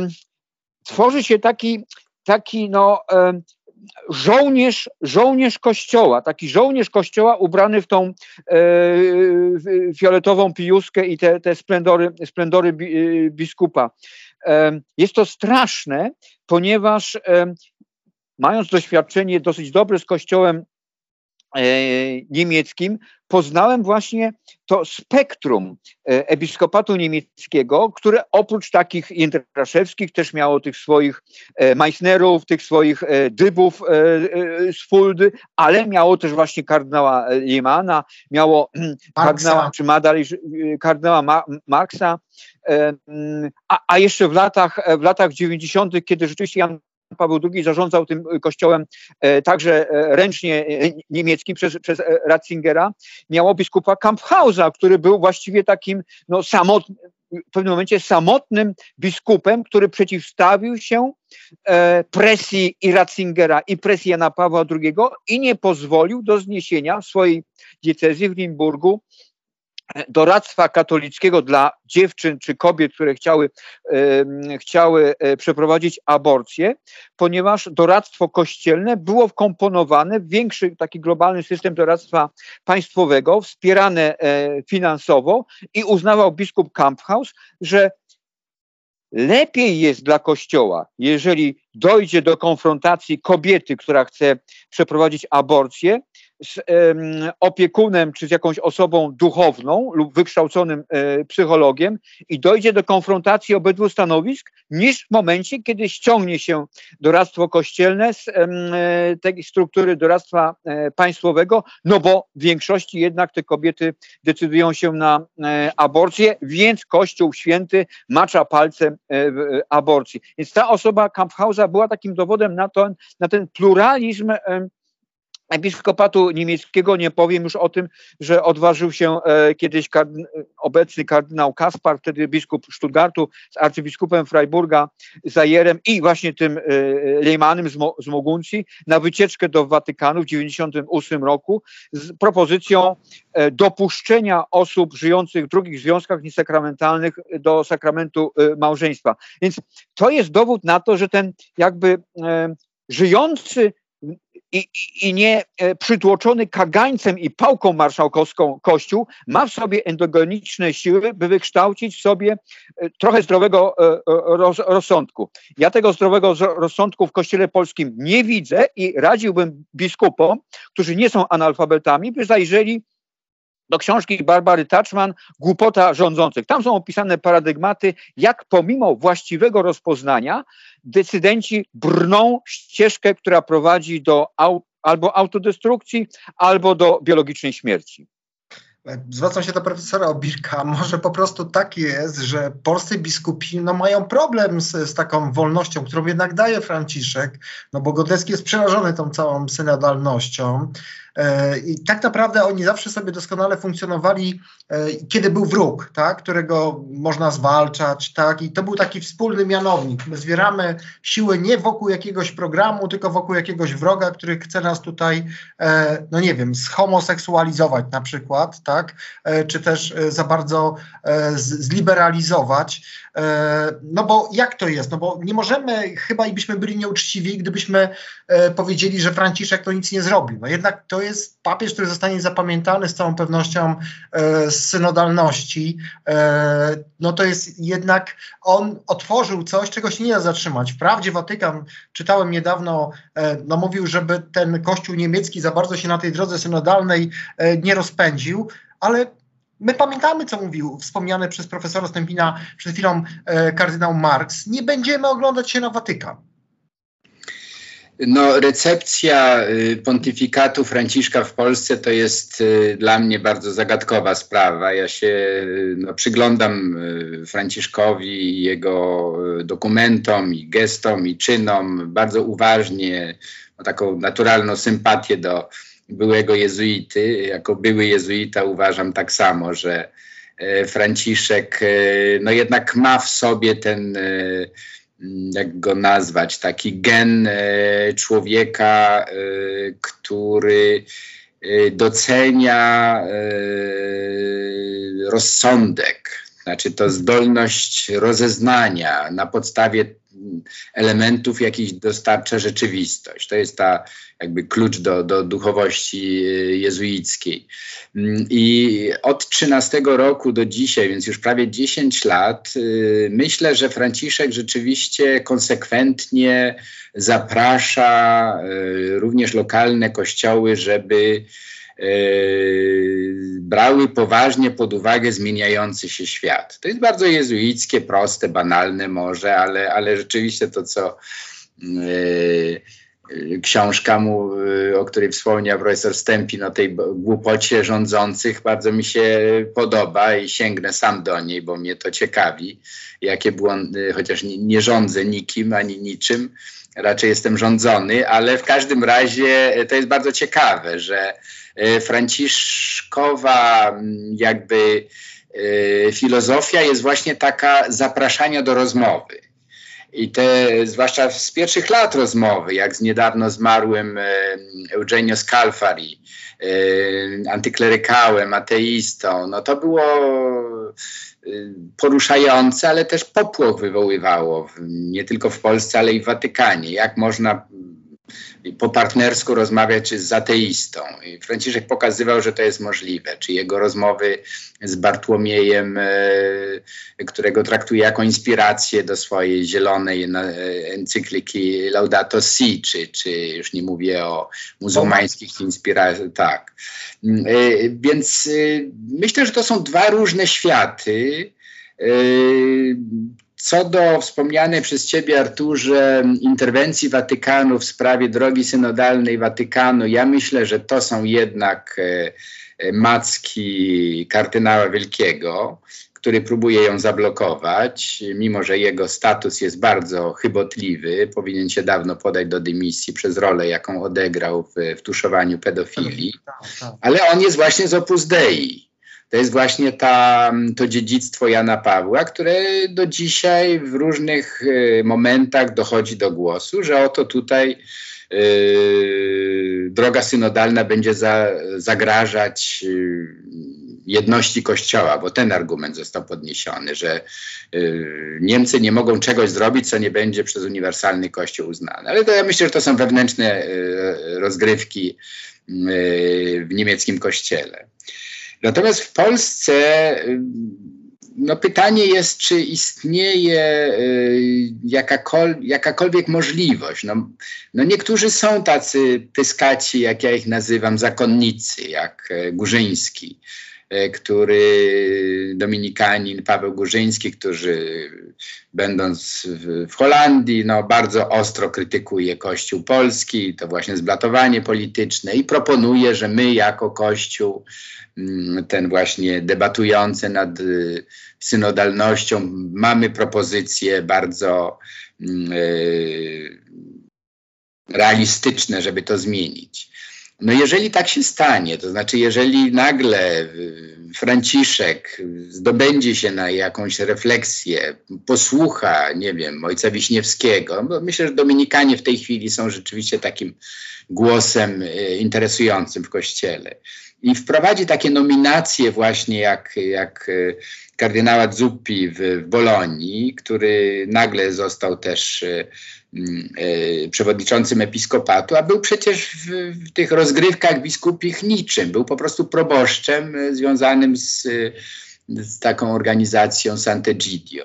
tworzy się taki, taki no, e, żołnierz, żołnierz kościoła, taki żołnierz kościoła ubrany w tą e, fioletową pijuskę i te, te splendory, splendory bi, e, biskupa. E, jest to straszne, ponieważ e, mając doświadczenie dosyć dobre z kościołem niemieckim, poznałem właśnie to spektrum episkopatu niemieckiego, które oprócz takich jędraszewskich też miało tych swoich Meissnerów, tych swoich dybów z Fuldy, ale miało też właśnie kardynała Lehmana, miało kardynała, czy ma dalej kardynała Marksa, a, a jeszcze w latach, w latach dziewięćdziesiątych, kiedy rzeczywiście Jan Paweł drugi zarządzał tym kościołem e, także e, ręcznie e, niemieckim przez, przez Ratzingera, miał biskupa Kamphausa, który był właściwie takim no, samotnym, w pewnym momencie samotnym biskupem, który przeciwstawił się e, presji i Ratzingera, i presji Jana Pawła drugiego i nie pozwolił do zniesienia swojej diecezji w Limburgu doradztwa katolickiego dla dziewczyn czy kobiet, które chciały, e, chciały przeprowadzić aborcję, ponieważ doradztwo kościelne było wkomponowane w większy taki globalny system doradztwa państwowego, wspierane e, finansowo, i uznawał biskup Kamphaus, że lepiej jest dla Kościoła, jeżeli dojdzie do konfrontacji kobiety, która chce przeprowadzić aborcję, z um, opiekunem czy z jakąś osobą duchowną lub wykształconym e, psychologiem, i dojdzie do konfrontacji obydwu stanowisk, niż w momencie, kiedy ściągnie się doradztwo kościelne z e, tej struktury doradztwa e, państwowego, no bo w większości jednak te kobiety decydują się na e, aborcję, więc Kościół Święty macza palcem e, w aborcji. Więc ta osoba Kamphausa była takim dowodem na, to, na ten pluralizm e, episkopatu niemieckiego. Nie powiem już o tym, że odważył się e, kiedyś kardyn, obecny kardynał Kaspar, wtedy biskup Stuttgartu, z arcybiskupem Freiburga Zajerem i właśnie tym e, Lehmanem z, Mo, z Moguncji na wycieczkę do Watykanu w dziewięćdziesiątym ósmym roku z propozycją e, dopuszczenia osób żyjących w drugich związkach niesakramentalnych do sakramentu e, małżeństwa. Więc to jest dowód na to, że ten jakby e, żyjący I, i nie przytłoczony kagańcem i pałką marszałkowską Kościół ma w sobie endogeniczne siły, by wykształcić w sobie trochę zdrowego roz, rozsądku. Ja tego zdrowego rozsądku w Kościele polskim nie widzę i radziłbym biskupom, którzy nie są analfabetami, by zajrzeli do książki Barbary Taczman „Głupota rządzących”. Tam są opisane paradygmaty, jak pomimo właściwego rozpoznania decydenci brną ścieżkę, która prowadzi do au, albo autodestrukcji, albo do biologicznej śmierci. Zwracam się do profesora Obirka. Może po prostu tak jest, że polscy biskupi no, mają problem z, z taką wolnością, którą jednak daje Franciszek, no bo Godlewski jest przerażony tą całą synodalnością. I tak naprawdę oni zawsze sobie doskonale funkcjonowali, kiedy był wróg, tak, którego można zwalczać, tak, i to był taki wspólny mianownik. My zwieramy siły nie wokół jakiegoś programu, tylko wokół jakiegoś wroga, który chce nas tutaj, no nie wiem, zhomoseksualizować na przykład, tak, czy też za bardzo zliberalizować. No bo jak to jest? No bo nie możemy, chyba i byśmy byli nieuczciwi, gdybyśmy powiedzieli, że Franciszek to nic nie zrobił. No jednak to jest jest papież, który zostanie zapamiętany z całą pewnością e, z synodalności. E, no to jest jednak, on otworzył coś, czego się nie da zatrzymać. Wprawdzie Watykan, czytałem niedawno, e, no mówił, żeby ten kościół niemiecki za bardzo się na tej drodze synodalnej e, nie rozpędził, ale my pamiętamy, co mówił wspomniany przez profesora Stempina przed chwilą e, kardynał Marx. Nie będziemy oglądać się na Watykan. No, recepcja pontyfikatu Franciszka w Polsce to jest dla mnie bardzo zagadkowa sprawa. Ja się no, przyglądam Franciszkowi, jego dokumentom i gestom i czynom bardzo uważnie, ma taką naturalną sympatię do byłego jezuity. Jako były jezuita uważam tak samo, że Franciszek no, jednak ma w sobie ten, jak go nazwać, taki gen e, człowieka, e, który e, docenia e, rozsądek, znaczy to zdolność rozeznania na podstawie elementów, jakich dostarcza rzeczywistość. To jest ta jakby klucz do, do duchowości jezuickiej. I od trzynastego roku do dzisiaj, więc już prawie dziesięć lat, myślę, że Franciszek rzeczywiście konsekwentnie zaprasza również lokalne kościoły, żeby brały poważnie pod uwagę zmieniający się świat. To jest bardzo jezuickie, proste, banalne może, ale, ale rzeczywiście to, co książka, mu, o której wspomniał profesor Stempin, o tej głupocie rządzących, bardzo mi się podoba i sięgnę sam do niej, bo mnie to ciekawi, jakie błędy, chociaż nie, nie rządzę nikim ani niczym, raczej jestem rządzony, ale w każdym razie to jest bardzo ciekawe, że Franciszkowa jakby filozofia jest właśnie taka zapraszania do rozmowy. I te, zwłaszcza z pierwszych lat rozmowy, jak z niedawno zmarłym Eugenio Scalfari, antyklerykałem, ateistą, no to było poruszające, ale też popłoch wywoływało, nie tylko w Polsce, ale i w Watykanie. Jak można po partnersku rozmawiać z ateistą. I Franciszek pokazywał, że to jest możliwe. Czy jego rozmowy z Bartłomiejem, którego traktuje jako inspirację do swojej zielonej encykliki Laudato Si, czy, czy już nie mówię o muzułmańskich inspiracjach. Tak. Więc myślę, że to są dwa różne światy. Co do wspomnianej przez ciebie, Arturze, interwencji Watykanu w sprawie drogi synodalnej Watykanu, ja myślę, że to są jednak e, macki kardynała Wielkiego, który próbuje ją zablokować, mimo że jego status jest bardzo chybotliwy, powinien się dawno podać do dymisji przez rolę, jaką odegrał w, w tuszowaniu pedofilii, ale on jest właśnie z Opus Dei. To jest właśnie ta, to dziedzictwo Jana Pawła, które do dzisiaj w różnych y, momentach dochodzi do głosu, że oto tutaj y, droga synodalna będzie za, zagrażać y, jedności Kościoła, bo ten argument został podniesiony, że y, Niemcy nie mogą czegoś zrobić, co nie będzie przez uniwersalny Kościół uznane. Ale to ja myślę, że to są wewnętrzne y, rozgrywki y, w niemieckim Kościele. Natomiast w Polsce no pytanie jest, czy istnieje jakakol, jakakolwiek możliwość. No, no niektórzy są tacy pyskaci, jak ja ich nazywam, zakonnicy, jak Górzyński, który, dominikanin Paweł Górzyński, który będąc w Holandii no, bardzo ostro krytykuje Kościół polski, to właśnie zblatowanie polityczne i proponuje, że my jako Kościół, ten właśnie debatujący nad synodalnością, mamy propozycje bardzo yy, realistyczne, żeby to zmienić. No jeżeli tak się stanie, to znaczy jeżeli nagle Franciszek zdobędzie się na jakąś refleksję, posłucha, nie wiem, ojca Wiśniewskiego, bo myślę, że dominikanie w tej chwili są rzeczywiście takim głosem interesującym w Kościele i wprowadzi takie nominacje właśnie jak, jak kardynała Zuppi w, w Bolonii, który nagle został też Yy, przewodniczącym episkopatu, a był przecież w, w tych rozgrywkach biskupich niczym. Był po prostu proboszczem yy, związanym z, yy, z taką organizacją Sant'Egidio.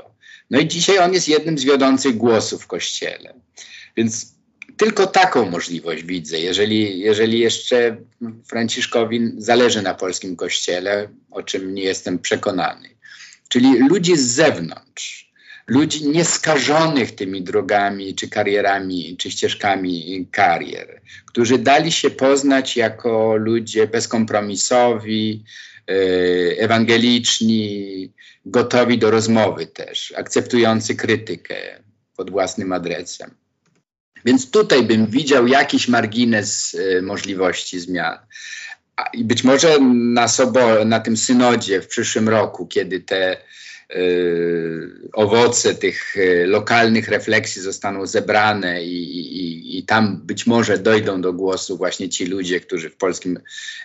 No i dzisiaj on jest jednym z wiodących głosów w Kościele. Więc tylko taką możliwość widzę, jeżeli, jeżeli jeszcze Franciszkowi zależy na polskim Kościele, o czym nie jestem przekonany. Czyli ludzi z zewnątrz, ludzi nieskażonych tymi drogami, czy karierami, czy ścieżkami karier, którzy dali się poznać jako ludzie bezkompromisowi, yy, ewangeliczni, gotowi do rozmowy też, akceptujący krytykę pod własnym adresem. Więc tutaj bym widział jakiś margines yy, możliwości zmian. A, i być może na, sobo, na tym synodzie w przyszłym roku, kiedy te Yy, owoce tych yy, lokalnych refleksji zostaną zebrane i, i, i tam być może dojdą do głosu właśnie ci ludzie, którzy w polskim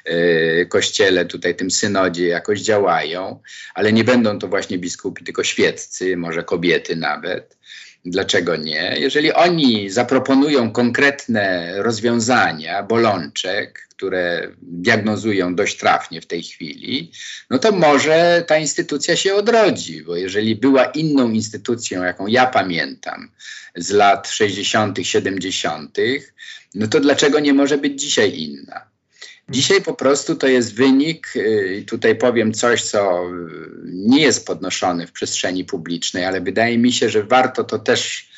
yy, kościele, tutaj tym synodzie jakoś działają, ale nie będą to właśnie biskupi, tylko świeccy, może kobiety nawet. Dlaczego nie? Jeżeli oni zaproponują konkretne rozwiązania, bolączek, które diagnozują dość trafnie w tej chwili, no to może ta instytucja się odrodzi, bo jeżeli była inną instytucją, jaką ja pamiętam z lat sześćdziesiątych, siedemdziesiątych, no to dlaczego nie może być dzisiaj inna? Dzisiaj po prostu to jest wynik, i tutaj powiem coś, co nie jest podnoszone w przestrzeni publicznej, ale wydaje mi się, że warto to też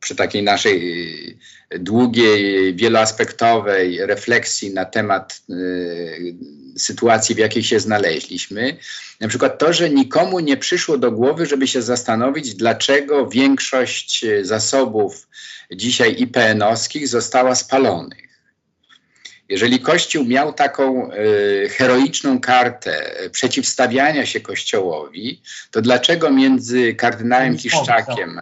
przy takiej naszej długiej, wieloaspektowej refleksji na temat y, sytuacji, w jakiej się znaleźliśmy. Na przykład to, że nikomu nie przyszło do głowy, żeby się zastanowić, dlaczego większość zasobów dzisiaj I P N-owskich została spalonych. Jeżeli Kościół miał taką y, heroiczną kartę przeciwstawiania się Kościołowi, to dlaczego między kardynałem Kiszczakiem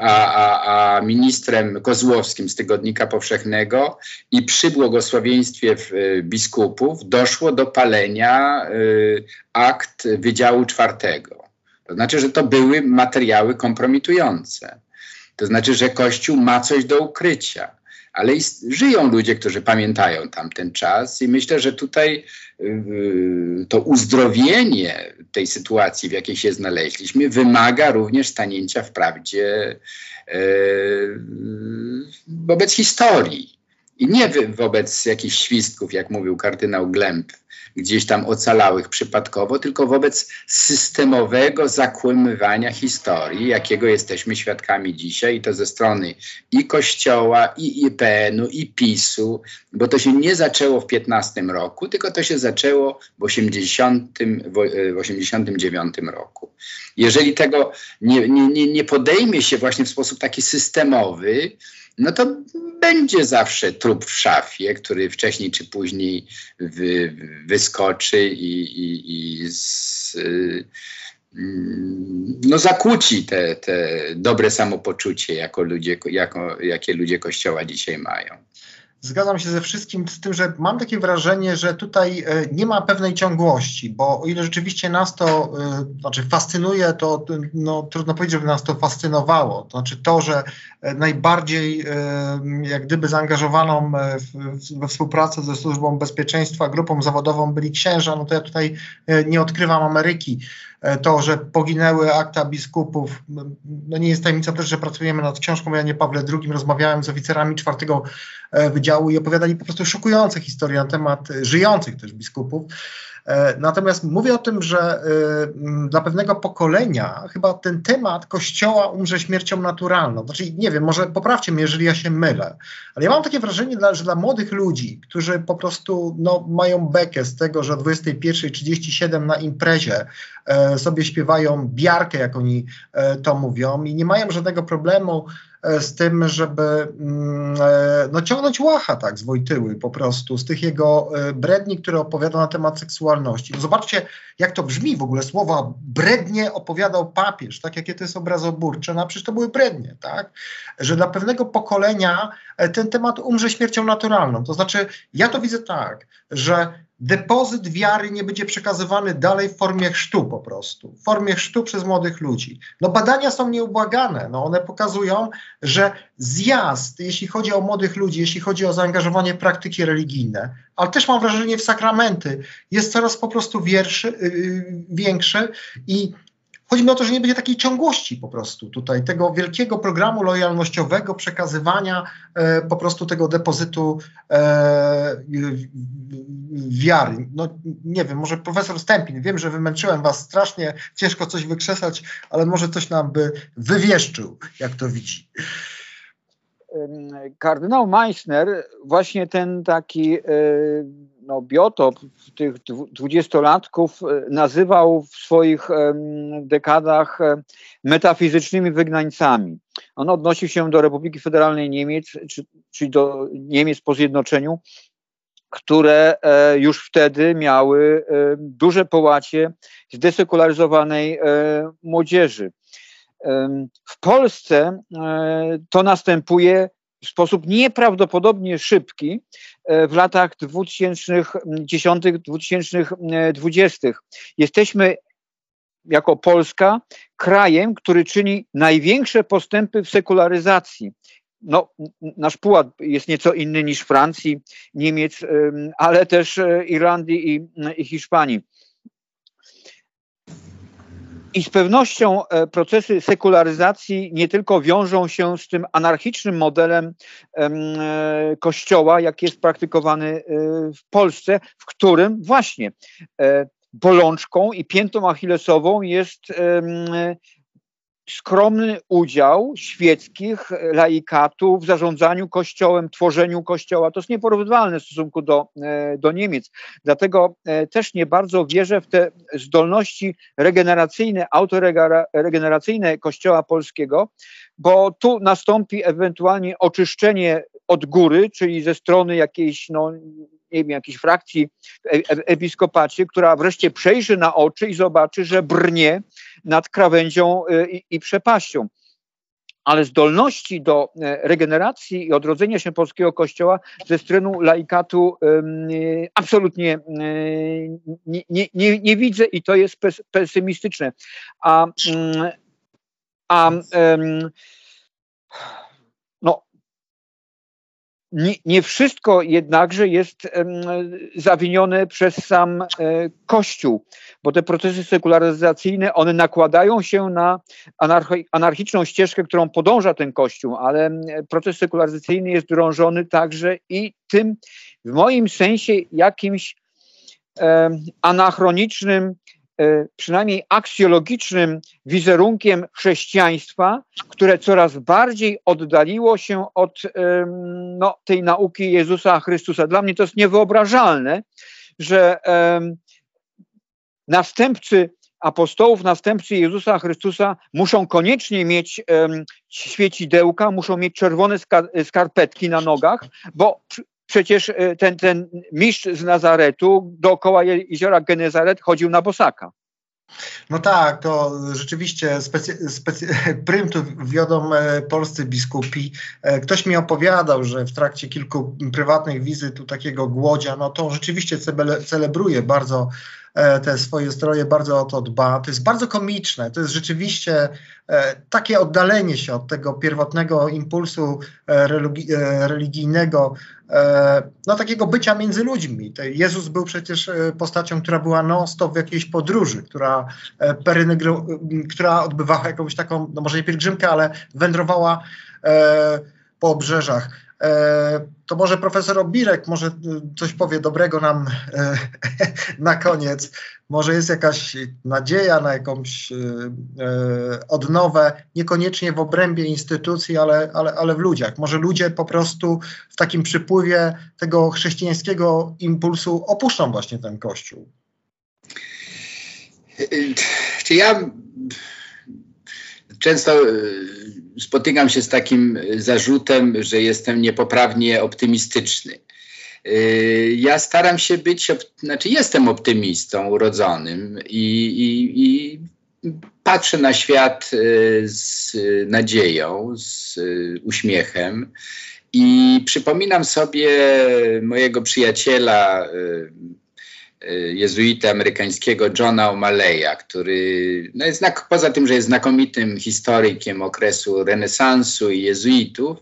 a, a, a ministrem Kozłowskim z Tygodnika Powszechnego i przy błogosławieństwie w, y, biskupów doszło do palenia y, akt Wydziału Czwartego? To znaczy, że to były materiały kompromitujące. To znaczy, że Kościół ma coś do ukrycia. Ale żyją ludzie, którzy pamiętają tamten czas i myślę, że tutaj yy, to uzdrowienie tej sytuacji, w jakiej się znaleźliśmy, wymaga również stanięcia w prawdzie yy, wobec historii. I nie wobec jakichś świstków, jak mówił kardynał Glemp, gdzieś tam ocalałych przypadkowo, tylko wobec systemowego zakłamywania historii, jakiego jesteśmy świadkami dzisiaj, i to ze strony i Kościoła, i I P N-u, i PiS-u, bo to się nie zaczęło w piętnastym roku, tylko to się zaczęło w osiemdziesiątym dziewiątym roku. Jeżeli tego nie, nie, nie podejmie się właśnie w sposób taki systemowy, no to będzie zawsze trup w szafie, który wcześniej czy później wy, wyskoczy i, i, i z, y, no zakłóci te, te dobre samopoczucie, jako ludzie, jako, jakie ludzie Kościoła dzisiaj mają. Zgadzam się ze wszystkim, z tym, że mam takie wrażenie, że tutaj nie ma pewnej ciągłości, bo o ile rzeczywiście nas to znaczy fascynuje, to no, trudno powiedzieć, żeby nas to fascynowało. To znaczy to, że najbardziej jak gdyby zaangażowaną we współpracę ze Służbą Bezpieczeństwa grupą zawodową byli księża, no to ja tutaj nie odkrywam Ameryki. To, że poginęły akta biskupów, no nie jest tajemnicą też, że pracujemy nad książką o Janie Pawle drugiego. Rozmawiałem z oficerami czwartego Wydziału i opowiadali po prostu szokujące historie na temat żyjących też biskupów. Natomiast mówię o tym, że dla pewnego pokolenia chyba ten temat Kościoła umrze śmiercią naturalną. Znaczy, nie wiem, może poprawcie mnie, jeżeli ja się mylę, ale ja mam takie wrażenie, że dla młodych ludzi, którzy po prostu no, mają bekę z tego, że o dwudziestej pierwszej trzydzieści siedem na imprezie sobie śpiewają biarkę, jak oni to mówią, i nie mają żadnego problemu z tym, żeby no, ciągnąć łacha tak z Wojtyły po prostu, z tych jego bredni, które opowiada na temat seksualności. No, zobaczcie, jak to brzmi w ogóle, słowa brednie opowiadał papież, tak, jakie to jest obrazoburcze, no a przecież to były brednie, tak, że dla pewnego pokolenia ten temat umrze śmiercią naturalną. To znaczy, ja to widzę tak, że depozyt wiary nie będzie przekazywany dalej w formie chrztu po prostu. W formie chrztu przez młodych ludzi. No badania są nieubłagane. No one pokazują, że zjazd, jeśli chodzi o młodych ludzi, jeśli chodzi o zaangażowanie w praktyki religijne, ale też mam wrażenie w sakramenty, jest coraz po prostu wierszy, yy, większy i chodzi mi o to, że nie będzie takiej ciągłości po prostu tutaj, tego wielkiego programu lojalnościowego przekazywania e, po prostu tego depozytu e, wiary. No nie wiem, może profesor Stempin, wiem, że wymęczyłem was strasznie, ciężko coś wykrzesać, ale może coś nam by wywieszczył, jak to widzi. Kardynał Meissner, właśnie ten taki no, biotop tych dwudziestolatków nazywał w swoich dekadach metafizycznymi wygnańcami. On odnosił się do Republiki Federalnej Niemiec, czy, czyli do Niemiec po zjednoczeniu, które już wtedy miały duże połacie zdesekularyzowanej młodzieży. W Polsce to następuje w sposób nieprawdopodobnie szybki w latach dwutysięcznych, dwutysięcznych, dwudziestych. Jesteśmy jako Polska krajem, który czyni największe postępy w sekularyzacji. No, nasz pułap jest nieco inny niż Francji, Niemiec, ale też Irlandii i, i Hiszpanii. I z pewnością procesy sekularyzacji nie tylko wiążą się z tym anarchicznym modelem kościoła, jaki jest praktykowany w Polsce, w którym właśnie bolączką i piętą achillesową jest skromny udział świeckich laikatu w zarządzaniu Kościołem, tworzeniu Kościoła. To jest nieporównywalne w stosunku do, do Niemiec. Dlatego też nie bardzo wierzę w te zdolności regeneracyjne, autoregeneracyjne Kościoła polskiego, bo tu nastąpi ewentualnie oczyszczenie od góry, czyli ze strony jakiejś, no, nie wiem, jakiejś frakcji w episkopacie, która wreszcie przejrzy na oczy i zobaczy, że brnie nad krawędzią i, i przepaścią. Ale zdolności do regeneracji i odrodzenia się polskiego kościoła ze strony laikatu absolutnie nie, nie, nie, nie widzę i to jest pesymistyczne. A, a no, Nie, nie wszystko jednakże jest em, zawinione przez sam e, Kościół, bo te procesy sekularyzacyjne, one nakładają się na anarchi- anarchiczną ścieżkę, którą podąża ten Kościół, ale proces sekularyzacyjny jest drążony także i tym, w moim sensie, jakimś e, anachronicznym, e, przynajmniej aksjologicznym wizerunkiem chrześcijaństwa, które coraz bardziej oddaliło się od e, no, tej nauki Jezusa Chrystusa. Dla mnie to jest niewyobrażalne, że e, następcy apostołów, następcy Jezusa Chrystusa muszą koniecznie mieć e, świecidełka, muszą mieć czerwone skar- skarpetki na nogach, bo pr- przecież ten, ten mistrz z Nazaretu dookoła jeziora Genezaret chodził na bosaka. No tak, to rzeczywiście specy- specy- prym tu wiodą e, polscy biskupi. E, ktoś mi opowiadał, że w trakcie kilku prywatnych wizyt u takiego Głodzia, no to rzeczywiście cele- celebruje bardzo e, te swoje stroje, bardzo o to dba. To jest bardzo komiczne, to jest rzeczywiście e, takie oddalenie się od tego pierwotnego impulsu e, religi- e, religijnego, no takiego bycia między ludźmi. Jezus był przecież postacią, która była non-stop w jakiejś podróży, która, perynegru, która odbywała jakąś taką, no może nie pielgrzymkę, ale wędrowała e, po obrzeżach. E, to może profesor Obirek może coś powie dobrego nam e, na koniec. Może jest jakaś nadzieja na jakąś e, odnowę, niekoniecznie w obrębie instytucji, ale, ale, ale w ludziach. Może ludzie po prostu w takim przypływie tego chrześcijańskiego impulsu opuszczą właśnie ten Kościół. Czy ja często spotykam się z takim zarzutem, że jestem niepoprawnie optymistyczny. Ja staram się być, znaczy jestem optymistą urodzonym i, i, i patrzę na świat z nadzieją, z uśmiechem i przypominam sobie mojego przyjaciela, jezuitę amerykańskiego Johna O'Malley'a, który no jest, poza tym, że jest znakomitym historykiem okresu renesansu i jezuitów,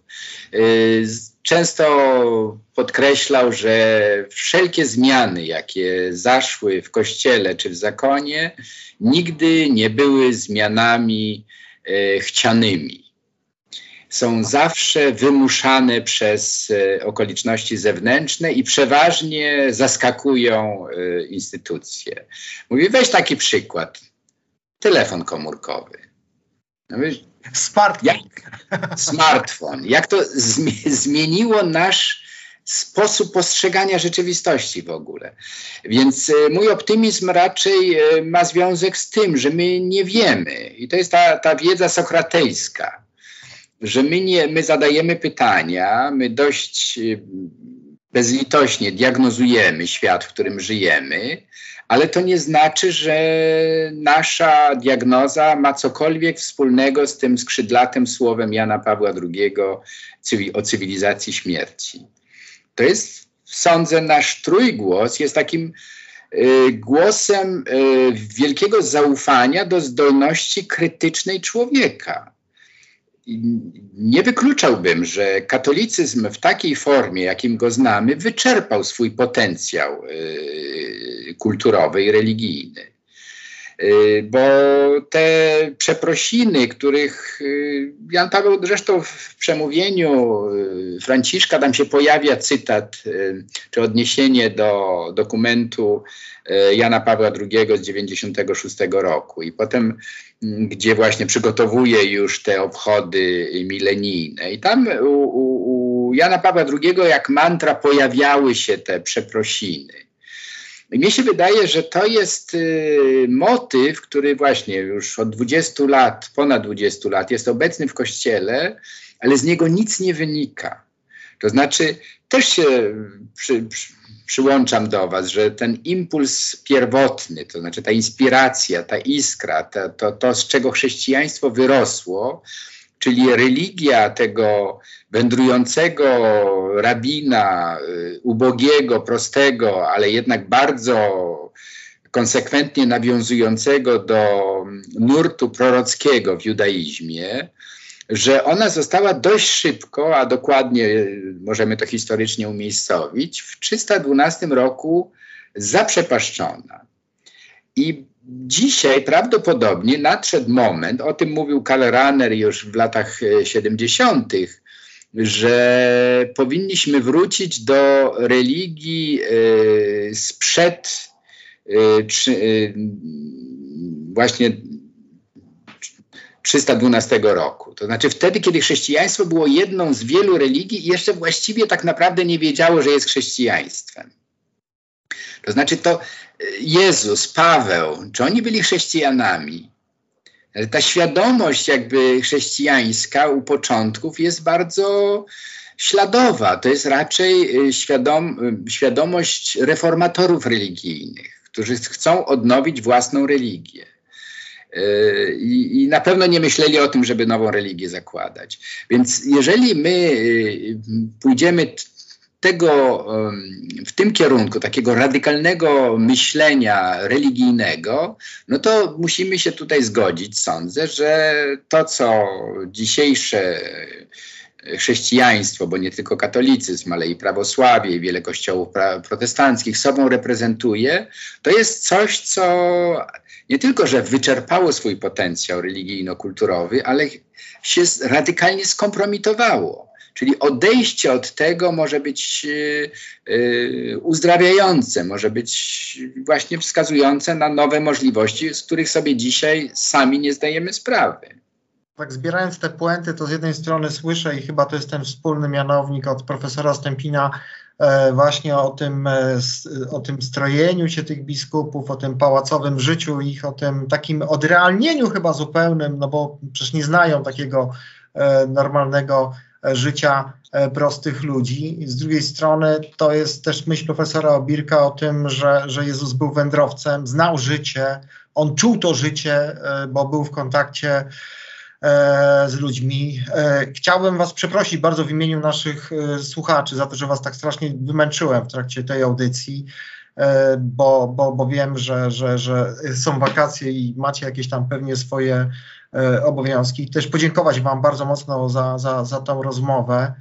y, często podkreślał, że wszelkie zmiany, jakie zaszły w kościele czy w zakonie, nigdy nie były zmianami y, chcianymi. Są zawsze wymuszane przez e, okoliczności zewnętrzne i przeważnie zaskakują e, instytucje. Mówię, weź taki przykład. Telefon komórkowy. No, wiesz, smartfon. Jak, smartfon. Jak to zmi- zmieniło nasz sposób postrzegania rzeczywistości w ogóle. Więc y, mój optymizm raczej y, ma związek z tym, że my nie wiemy. I to jest ta, ta wiedza sokratejska, że my, nie, my zadajemy pytania, my dość bezlitośnie diagnozujemy świat, w którym żyjemy, ale to nie znaczy, że nasza diagnoza ma cokolwiek wspólnego z tym skrzydlatym słowem Jana Pawła drugiego o cywilizacji śmierci. To jest, sądzę, nasz trójgłos jest takim y, głosem y, wielkiego zaufania do zdolności krytycznej człowieka. Nie wykluczałbym, że katolicyzm w takiej formie, jakim go znamy, wyczerpał swój potencjał y, kulturowy i religijny. Bo te przeprosiny, których Jan Paweł zresztą w przemówieniu Franciszka, tam się pojawia cytat czy odniesienie do dokumentu Jana Pawła drugiego z dziewięćdziesiątego szóstego roku i potem, gdzie właśnie przygotowuje już te obchody milenijne. I tam u, u, u Jana Pawła drugiego jak mantra pojawiały się te przeprosiny. I mnie się wydaje, że to jest y, motyw, który właśnie już od dwudziestu lat, ponad dwudziestu lat jest obecny w Kościele, ale z niego nic nie wynika. To znaczy też się przy, przy, przyłączam do was, że ten impuls pierwotny, to znaczy ta inspiracja, ta iskra, ta, to, to z czego chrześcijaństwo wyrosło, czyli religia tego wędrującego rabina, ubogiego, prostego, ale jednak bardzo konsekwentnie nawiązującego do nurtu prorockiego w judaizmie, że ona została dość szybko, a dokładnie możemy to historycznie umiejscowić, w trzysta dwunastym roku zaprzepaszczona. I dzisiaj prawdopodobnie nadszedł moment, o tym mówił Karl Rahner już w latach siedemdziesiątych, że powinniśmy wrócić do religii y, sprzed y, czy, y, właśnie trzysta dwunastego roku. To znaczy wtedy, kiedy chrześcijaństwo było jedną z wielu religii i jeszcze właściwie tak naprawdę nie wiedziało, że jest chrześcijaństwem. To znaczy to Jezus, Paweł, czy oni byli chrześcijanami? Ale ta świadomość jakby chrześcijańska u początków jest bardzo śladowa. To jest raczej świadom, świadomość reformatorów religijnych, którzy chcą odnowić własną religię. I, I na pewno nie myśleli o tym, żeby nową religię zakładać. Więc jeżeli my pójdziemy tego, w tym kierunku takiego radykalnego myślenia religijnego, no to musimy się tutaj zgodzić, sądzę, że to, co dzisiejsze chrześcijaństwo, bo nie tylko katolicyzm, ale i prawosławie, i wiele kościołów protestanckich sobą reprezentuje, to jest coś, co nie tylko, że wyczerpało swój potencjał religijno-kulturowy, ale się radykalnie skompromitowało. Czyli odejście od tego może być yy, uzdrawiające, może być właśnie wskazujące na nowe możliwości, z których sobie dzisiaj sami nie zdajemy sprawy. Tak, zbierając te puenty, to z jednej strony słyszę i chyba to jest ten wspólny mianownik od profesora Stempina, e, właśnie o tym, e, o tym strojeniu się tych biskupów, o tym pałacowym życiu ich, o tym takim odrealnieniu chyba zupełnym, no bo przecież nie znają takiego e, normalnego życia prostych ludzi. Z drugiej strony to jest też myśl profesora Obirka o tym, że, że Jezus był wędrowcem, znał życie, on czuł to życie, bo był w kontakcie z ludźmi. Chciałbym was przeprosić bardzo w imieniu naszych słuchaczy za to, że was tak strasznie wymęczyłem w trakcie tej audycji, bo, bo, bo wiem, że, że, że są wakacje i macie jakieś tam pewnie swoje obowiązki. Też podziękować wam bardzo mocno za, za, za tą rozmowę.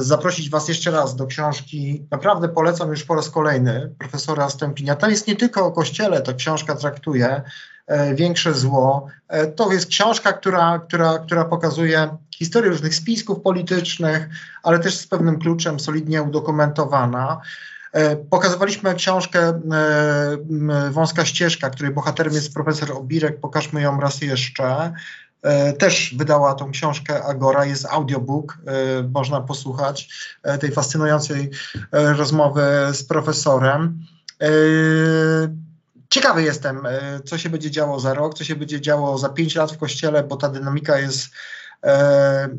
Zaprosić was jeszcze raz do książki, naprawdę polecam już po raz kolejny, profesora Stempina. To jest nie tylko o Kościele, ta książka traktuje większe zło. To jest książka, która, która, która pokazuje historię różnych spisków politycznych, ale też z pewnym kluczem solidnie udokumentowana. Pokazywaliśmy książkę Wąska ścieżka, której bohaterem jest profesor Obirek, pokażmy ją raz jeszcze. Też wydała tą książkę Agora, jest audiobook, można posłuchać tej fascynującej rozmowy z profesorem. Ciekawy jestem, co się będzie działo za rok, co się będzie działo za pięć lat w Kościele, bo ta dynamika jest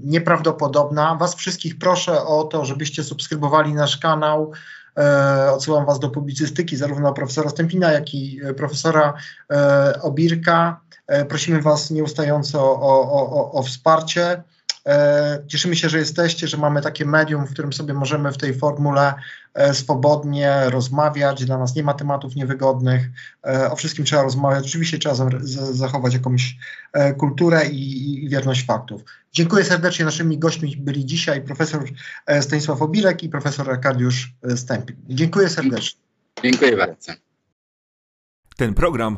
nieprawdopodobna. Was wszystkich proszę o to, żebyście subskrybowali nasz kanał. E, odsyłam was do publicystyki zarówno profesora Stempina, jak i profesora e, Obirka. E, prosimy was nieustająco o, o, o, o wsparcie. E, cieszymy się, że jesteście, że mamy takie medium, w którym sobie możemy w tej formule e, swobodnie rozmawiać. Dla nas nie ma tematów niewygodnych. E, o wszystkim trzeba rozmawiać. Oczywiście trzeba za, za, zachować jakąś e, kulturę i, i wierność faktów. Dziękuję serdecznie. Naszymi gośćmi byli dzisiaj profesor e, Stanisław Obirek i profesor Arkadiusz Stempin. Dziękuję serdecznie. Dziękuję bardzo. Ten program